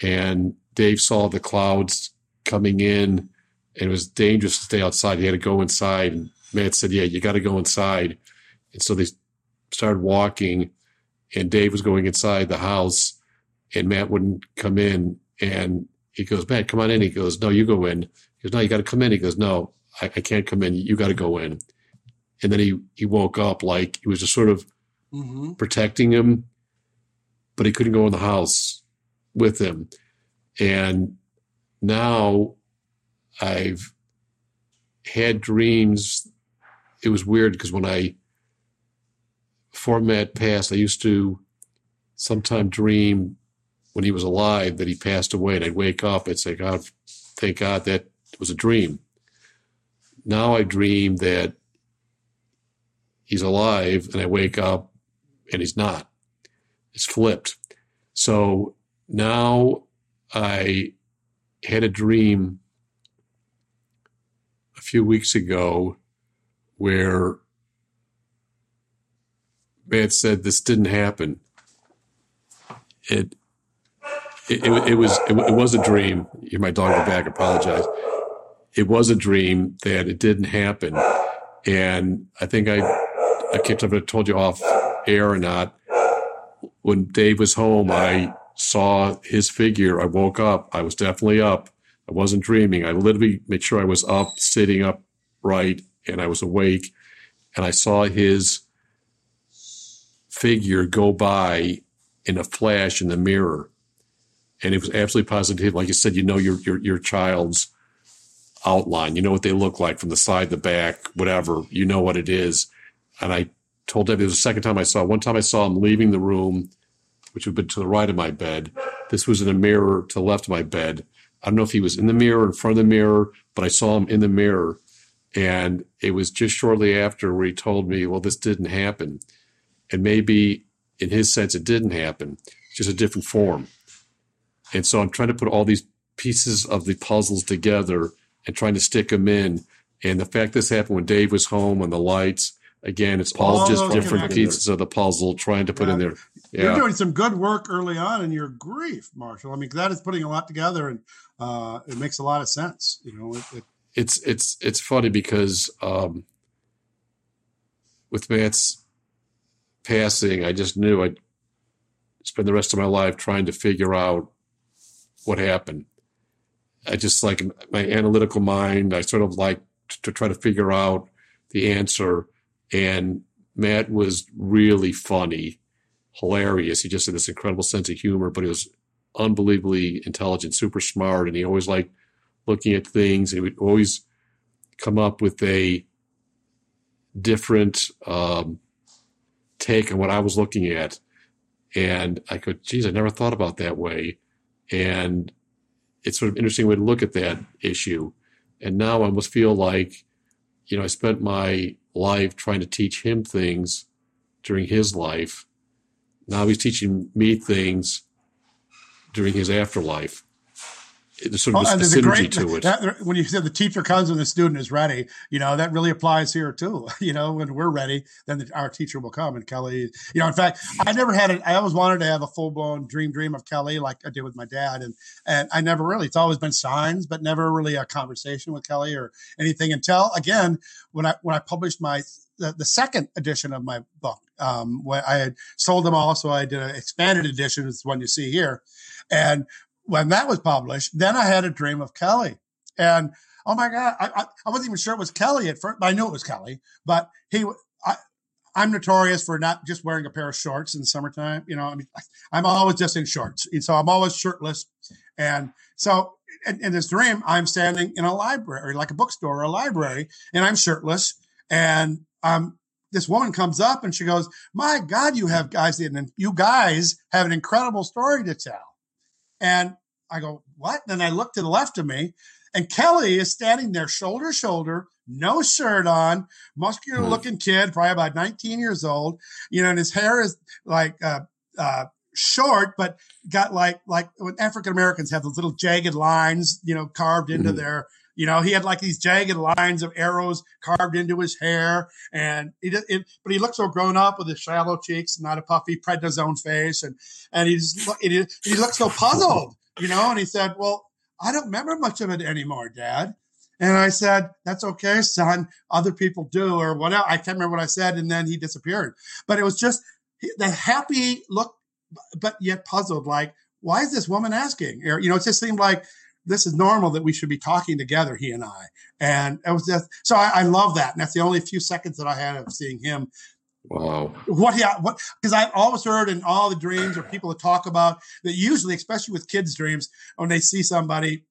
And Dave saw the clouds coming in, and it was dangerous to stay outside. He had to go inside. And Matt said, yeah, you got to go inside. And so they started walking, and Dave was going inside the house, and Matt wouldn't come in. And he goes, Matt, come on in. He goes, no, you go in. He goes, no, you got to come in. He goes, no, I, I can't come in. You got to go in. And then he, he woke up like he was just sort of, mm-hmm. protecting him, but he couldn't go in the house with him. And now I've had dreams. It was weird because when I before Matt passed, I used to sometimes dream when he was alive that he passed away, and I'd wake up and say, God, thank God that was a dream. Now I dream that he's alive, and I wake up and he's not. It's flipped. So now I had a dream a few weeks ago where Matt said this didn't happen. It it, it, it was it, it was a dream. Hear my dog in the back. Apologize. It was a dream that it didn't happen, and I think I I can't remember if I told you off air or not. When Dave was home, I saw his figure. I woke up. I was definitely up. I wasn't dreaming. I literally made sure I was up, sitting upright, and I was awake. And I saw his figure go by in a flash in the mirror. And it was absolutely positive. Like you said, you know your your, your child's outline. You know what they look like from the side, the back, whatever. You know what it is. And I told Debbie, it was the second time I saw. One time I saw him leaving the room, which would have been to the right of my bed. This was in a mirror to the left of my bed. I don't know if he was in the mirror, in front of the mirror, but I saw him in the mirror. And it was just shortly after where he told me, well, this didn't happen. And maybe in his sense, it didn't happen. It's just a different form. And so I'm trying to put all these pieces of the puzzles together and trying to stick them in. And the fact this happened when Dave was home on the lights, again, it's all, all just different pieces of the puzzle trying to put yeah. in there. Yeah. You're doing some good work early on in your grief, Marshall. I mean, that is putting a lot together, and uh, it makes a lot of sense. You know, it, it, it's it's it's funny because um, with Matt's passing, I just knew I'd spend the rest of my life trying to figure out what happened. I just like my analytical mind. I sort of like to try to figure out the answer. And Matt was really funny, hilarious. He just had this incredible sense of humor, but he was unbelievably intelligent, super smart, and he always liked looking at things. He would always come up with a different um, take on what I was looking at. And I go, geez, I never thought about that way. And it's sort of an interesting way to look at that issue. And now I almost feel like, you know, I spent my life trying to teach him things during his life. Now he's teaching me things during his afterlife. There's sort of oh, a, a synergy great, to it. That, when you said the teacher comes when the student is ready, you know, that really applies here too. You know, when we're ready, then the, our teacher will come. And Kelly, you know, in fact, I never had it. I always wanted to have a full blown dream dream of Kelly like I did with my dad. And, and I never really, it's always been signs, but never really a conversation with Kelly or anything until again, when I, when I published my, the, the second edition of my book, um, when I had sold them all. So I did an expanded edition. It's the one you see here. And when that was published, then I had a dream of Kelly. And, oh, my God, I, I, I wasn't even sure it was Kelly at first. But I knew it was Kelly. But he, I, I'm notorious for not just wearing a pair of shorts in the summertime. You know, I mean, I'm always just in shorts. And so I'm always shirtless. And so in, in this dream, I'm standing in a library, like a bookstore or a library, and I'm shirtless. And um, this woman comes up and she goes, my God, you have guys, and you guys have an incredible story to tell. And I go, what? Then I look to the left of me, and Kelly is standing there shoulder to shoulder, no shirt on, muscular-looking kid, probably about nineteen years old. You know, and his hair is like uh, uh, short, but got like like when African-Americans have those little jagged lines, you know, carved into mm-hmm. their, you know, he had like these jagged lines of arrows carved into his hair. And he did, it, but he looked so grown up with his shallow cheeks, not a puffy prednisone face. And, and he just, he, he looked so puzzled. You know, and he said, well, I don't remember much of it anymore, Dad. And I said, that's okay, son. Other people do or whatever. I can't remember what I said. And then he disappeared. But it was just the happy look, but yet puzzled. Like, why is this woman asking? Or, you know, it just seemed like this is normal that we should be talking together, he and I. And it was just, so I, I love that. And that's the only few seconds that I had of seeing him. Wow. What, yeah, what, because I've always heard in all the dreams or people that talk about that usually, especially with kids' dreams, when they see somebody,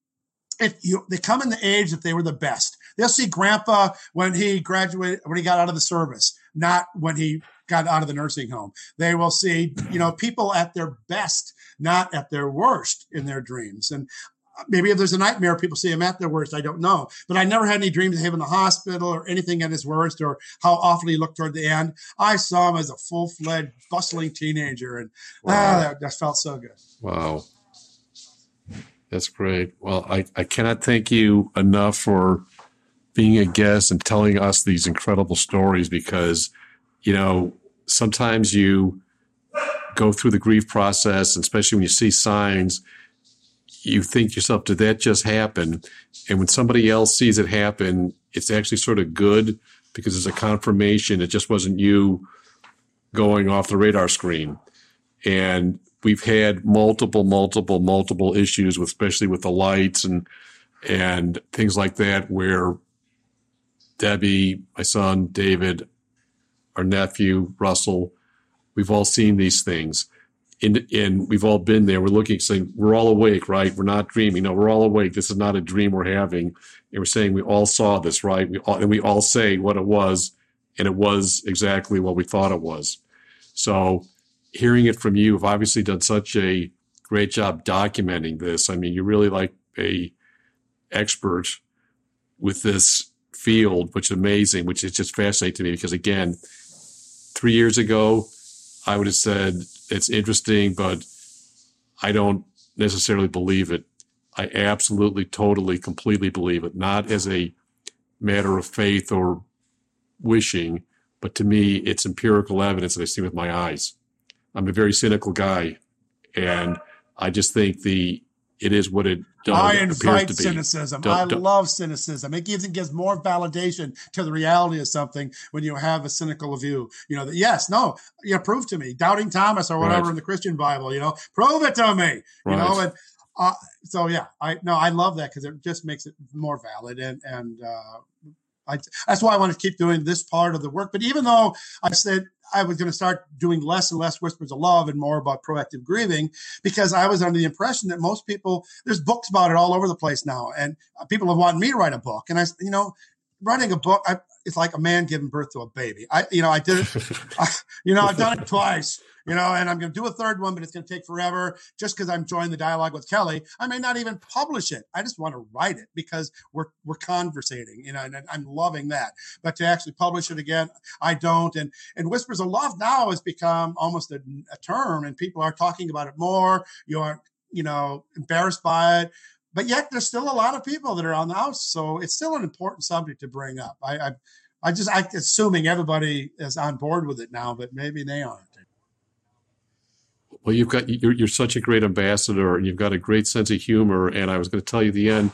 if you, they come in the age that they were the best. They'll see grandpa when he graduated, when he got out of the service, not when he got out of the nursing home. They will see, you know, people at their best, not at their worst in their dreams. And maybe if there's a nightmare, people see him at their worst. I don't know. But I never had any dreams of him in the hospital or anything at his worst or how awful he looked toward the end. I saw him as a full-fledged, bustling teenager, and wow. ah, that, that felt so good. Wow. That's great. Well, I, I cannot thank you enough for being a guest and telling us these incredible stories because, you know, sometimes you go through the grief process, and especially when you see signs, you think to yourself, did that just happen? And when somebody else sees it happen, it's actually sort of good because it's a confirmation. It just wasn't you going off the radar screen. And we've had multiple, multiple, multiple issues, with, especially with the lights and and things like that, where Debbie, my son, David, our nephew, Russell, we've all seen these things. And, and we've all been there. We're looking, saying, we're all awake, right? We're not dreaming. No, we're all awake. This is not a dream we're having. And we're saying we all saw this, right? We all, and we all say what it was, and it was exactly what we thought it was. So hearing it from you, you've obviously done such a great job documenting this. I mean, you're really like a expert with this field, which is amazing, which is just fascinating to me because, again, three years ago, I would have said, it's interesting, but I don't necessarily believe it. I absolutely, totally, completely believe it. Not as a matter of faith or wishing, but to me, it's empirical evidence that I see with my eyes. I'm a very cynical guy, and I just think the it is what it does. I invite cynicism. I love cynicism. It gives it gives more validation to the reality of something when you have a cynical view. You know, that yes, no, you know, prove to me. Doubting Thomas or whatever right. in the Christian Bible, you know, prove it to me. Right. You know, and uh, so yeah, I no, I love that because it just makes it more valid, and and uh, I, that's why I want to keep doing this part of the work. But even though I said I was going to start doing less and less Whispers of Love and more about proactive grieving, because I was under the impression that most people, there's books about it all over the place now. And people have wanted me to write a book. And I, you know, writing a book, I, it's like a man giving birth to a baby. I, you know, I did it, I, you know, I've done it twice, you know, and I'm going to do a third one, but it's going to take forever just because I'm joining the dialogue with Kelly. I may not even publish it. I just want to write it because we're, we're conversating, you know, and I'm loving that, but to actually publish it again, I don't. And, and Whispers of Love now has become almost a, a term, and people are talking about it more. You aren't, you know, embarrassed by it. But yet there's still a lot of people that are on the outs, so it's still an important subject to bring up. I, I, I just, I'm assuming everybody is on board with it now, but maybe they aren't. Well, you've got, you're, you're such a great ambassador, and you've got a great sense of humor. And I was going to tell you at the end,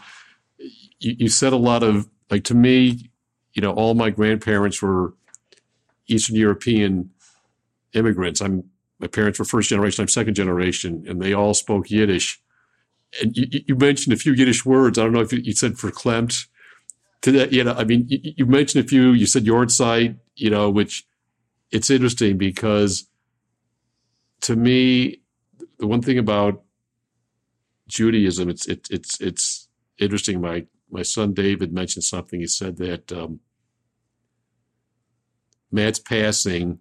you, you said a lot of, like, to me, you know, all my grandparents were Eastern European immigrants. I'm, my parents were first generation, I'm second generation, and they all spoke Yiddish. And you, you mentioned a few Yiddish words. I don't know if you, you said verklempt to that. You know, I mean, you, you mentioned a few. You said yortzeit, you know, which it's interesting because to me, the one thing about Judaism, it's it, it's it's interesting. My my son David mentioned something. He said that um, Matt's passing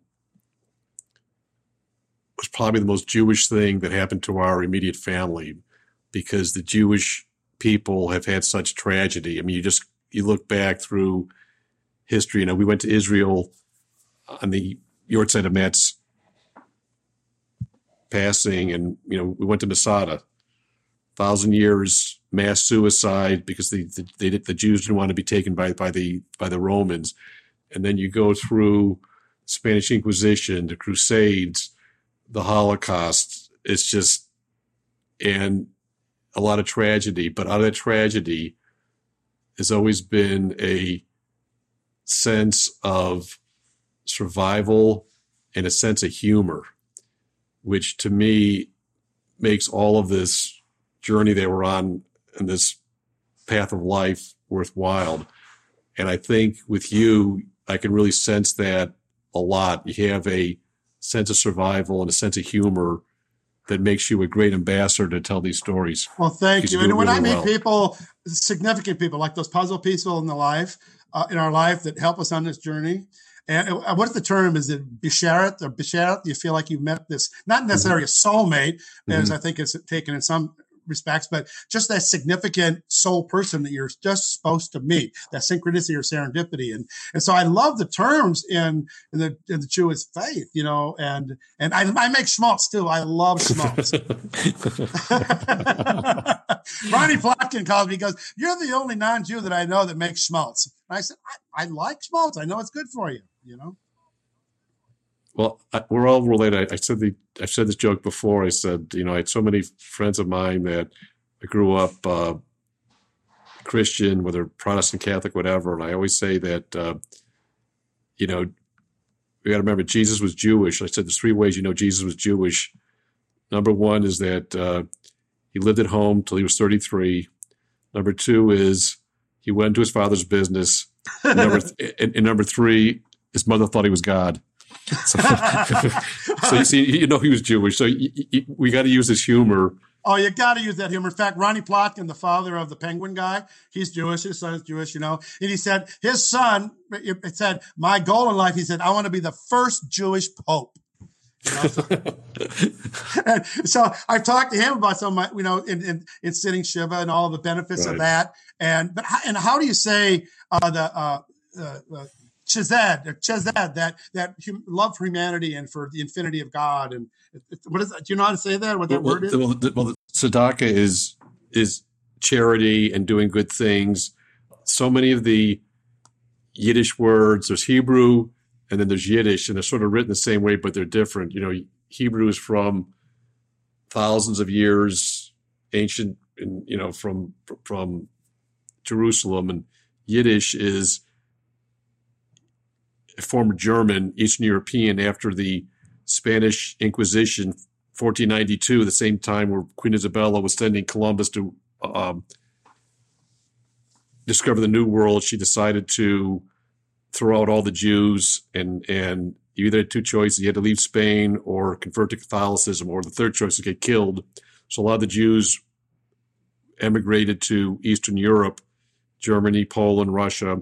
was probably the most Jewish thing that happened to our immediate family, because the Jewish people have had such tragedy. I mean, you just, you look back through history. You know, we went to Israel on the yortzeit of Matt's passing, and, you know, we went to Masada, thousand years mass suicide because the, the, they, the Jews didn't want to be taken by, by the, by the Romans. And then you go through Spanish Inquisition, the Crusades, the Holocaust. It's just, and a lot of tragedy, but out of that tragedy has always been a sense of survival and a sense of humor, which to me makes all of this journey they were on and this path of life worthwhile. And I think with you, I can really sense that a lot. You have a sense of survival and a sense of humor that makes you a great ambassador to tell these stories. Well, thank you. And when I meet people significant people, like those puzzle pieces in the life, uh, in our life that help us on this journey. And uh, what's the term? Is it bisharat or bisharat? You feel like you've met this, not necessarily mm-hmm. a soulmate, as mm-hmm. I think it's taken in some respects, but just that significant soul person that you're just supposed to meet, that synchronicity or serendipity. And and so I love the terms in, in the in the Jewish faith, you know, and and I, I make schmaltz too. I love schmaltz. Ronnie Plotkin calls me, he goes, "You're the only non-Jew that I know that makes schmaltz." And I said, I, I like schmaltz. I know it's good for you, you know? Well, we're all related. I said the I've said this joke before. I said, you know, I had so many friends of mine that I grew up uh, Christian, whether Protestant, Catholic, whatever. And I always say that, uh, you know, we got to remember Jesus was Jewish. I said there's three ways you know Jesus was Jewish. Number one is that uh, he lived at home till he was thirty-three. Number two is he went into his father's business. And number, th- and, and number three, his mother thought he was God. So, so you see, you know, he was Jewish. So you, you, we got to use his humor. Oh, you got to use that humor. In fact, Ronnie Plotkin, the father of the penguin guy, he's Jewish. His son is Jewish, you know. And he said, his son, it said, my goal in life, he said, I want to be the first Jewish pope. You know, so, and so I've talked to him about some of my, you know, in, in, in sitting Shiva and all the benefits right. of that. And but and how do you say uh, the uh, uh, uh Chesed, or Chesed, that that hum, love for humanity and for the infinity of God, and what is that? Do you know how to say that? What that well, word is? Well, the, well the tzedakah is is charity and doing good things. So many of the Yiddish words, there's Hebrew and then there's Yiddish, and they're sort of written the same way, but they're different. You know, Hebrew is from thousands of years ancient, and you know, from from Jerusalem, and Yiddish is former German, Eastern European, after the Spanish Inquisition, fourteen ninety-two, the same time where Queen Isabella was sending Columbus to um, discover the New World. She decided to throw out all the Jews, and and you either had two choices. You had to leave Spain or convert to Catholicism, or the third choice was get killed. So a lot of the Jews emigrated to Eastern Europe, Germany, Poland, Russia,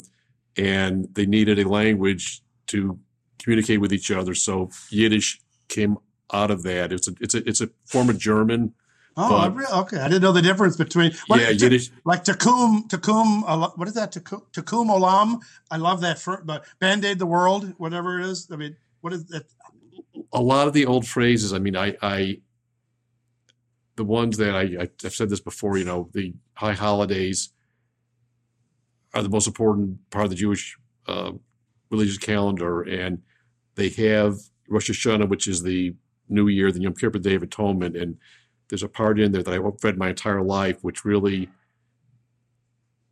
and they needed a language to communicate with each other. So Yiddish came out of that. It's a it's a it's a form of German. Oh, but, I really, okay. I didn't know the difference between what, yeah, t- Yiddish, like Tikkun Tikkun. What is that? Tikkun Olam. I love that. For, but Band-Aid the world, whatever it is. I mean, what is that? A lot of the old phrases. I mean, I, I the ones that I I've said this before. You know, the high holidays are the most important part of the Jewish uh, religious calendar. And they have Rosh Hashanah, which is the New Year, the Yom Kippur, Day of Atonement. And there's a part in there that I've read my entire life, which really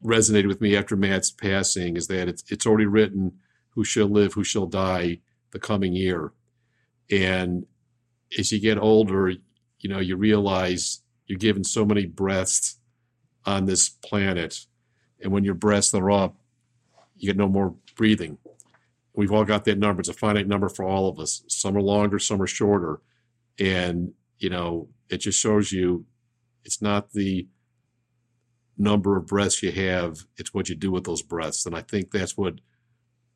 resonated with me after Matt's passing, is that it's, it's already written, who shall live, who shall die the coming year. And as you get older, you know, you realize you're given so many breaths on this planet. And when your breaths are up, you get no more breathing. We've all got that number. It's a finite number for all of us. Some are longer, some are shorter. And, you know, it just shows you it's not the number of breaths you have. It's what you do with those breaths. And I think that's what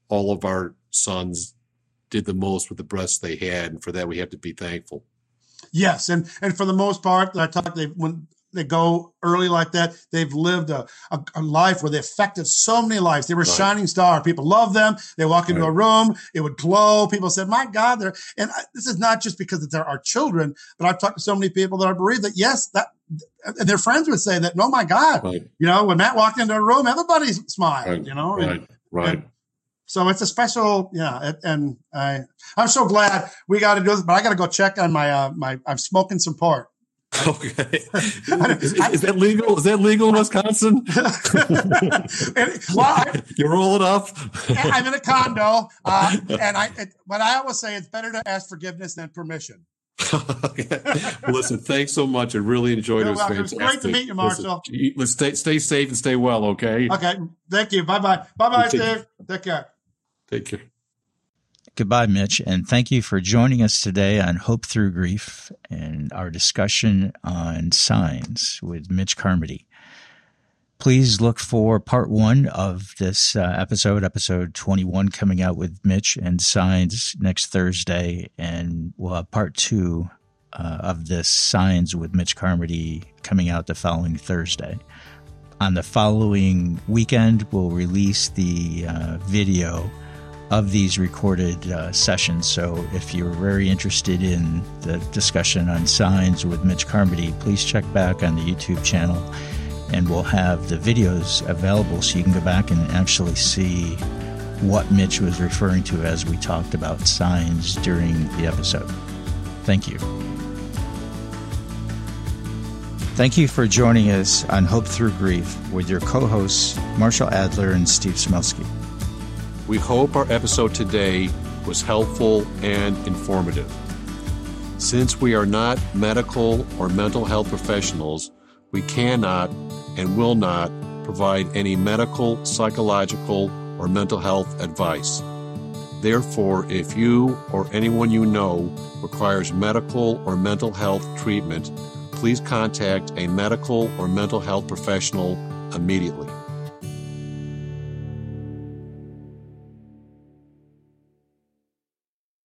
all of our sons did the most with the breaths they had. And for that, we have to be thankful. Yes. And, and for the most part, I talked they when. They go early like that. They've lived a, a, a life where they affected so many lives. They were a right. shining star. People loved them. They walk into right. a room. It would glow. People said, my God, they're, and I, this is not just because they're our children, but I've talked to so many people that are bereaved that yes, that and their friends would say that, no, my God, right. you know, when Matt walked into a room, everybody smiled, right. you know? Right. And, right. And so it's a special, yeah. And I, I'm so glad we got to do this, but I got to go check on my, uh, my, I'm smoking some part. Okay. Is, is that legal? Is that legal in Wisconsin? and, well, I, you roll it up. I'm in a condo, uh, and I. It, but I always say it's better to ask forgiveness than permission. Okay. Well, listen, thanks so much. I really enjoyed it. It was great to meet you, Marshall. Listen, let's stay, stay safe and stay well. Okay. Okay. Thank you. Bye bye. Bye bye, Steve. Take care. Take care. Goodbye, Mitch, and thank you for joining us today on Hope Through Grief and our discussion on signs with Mitch Carmody. please look for part one of this uh, episode, episode twenty-one, coming out with Mitch and Signs next Thursday. And we'll have part two uh, of this Signs with Mitch Carmody coming out the following Thursday. On the following weekend, we'll release the uh, video of these recorded uh, sessions. So if you're very interested in the discussion on Signs with Mitch Carmody, please check back on the YouTube channel, and we'll have the videos available so you can go back and actually see what Mitch was referring to as we talked about signs during the episode. Thank you. Thank you for joining us on Hope Through Grief with your co-hosts, Marshall Adler and Steve Smelski. We hope our episode today was helpful and informative. Since we are not medical or mental health professionals, we cannot and will not provide any medical, psychological, or mental health advice. Therefore, if you or anyone you know requires medical or mental health treatment, please contact a medical or mental health professional immediately.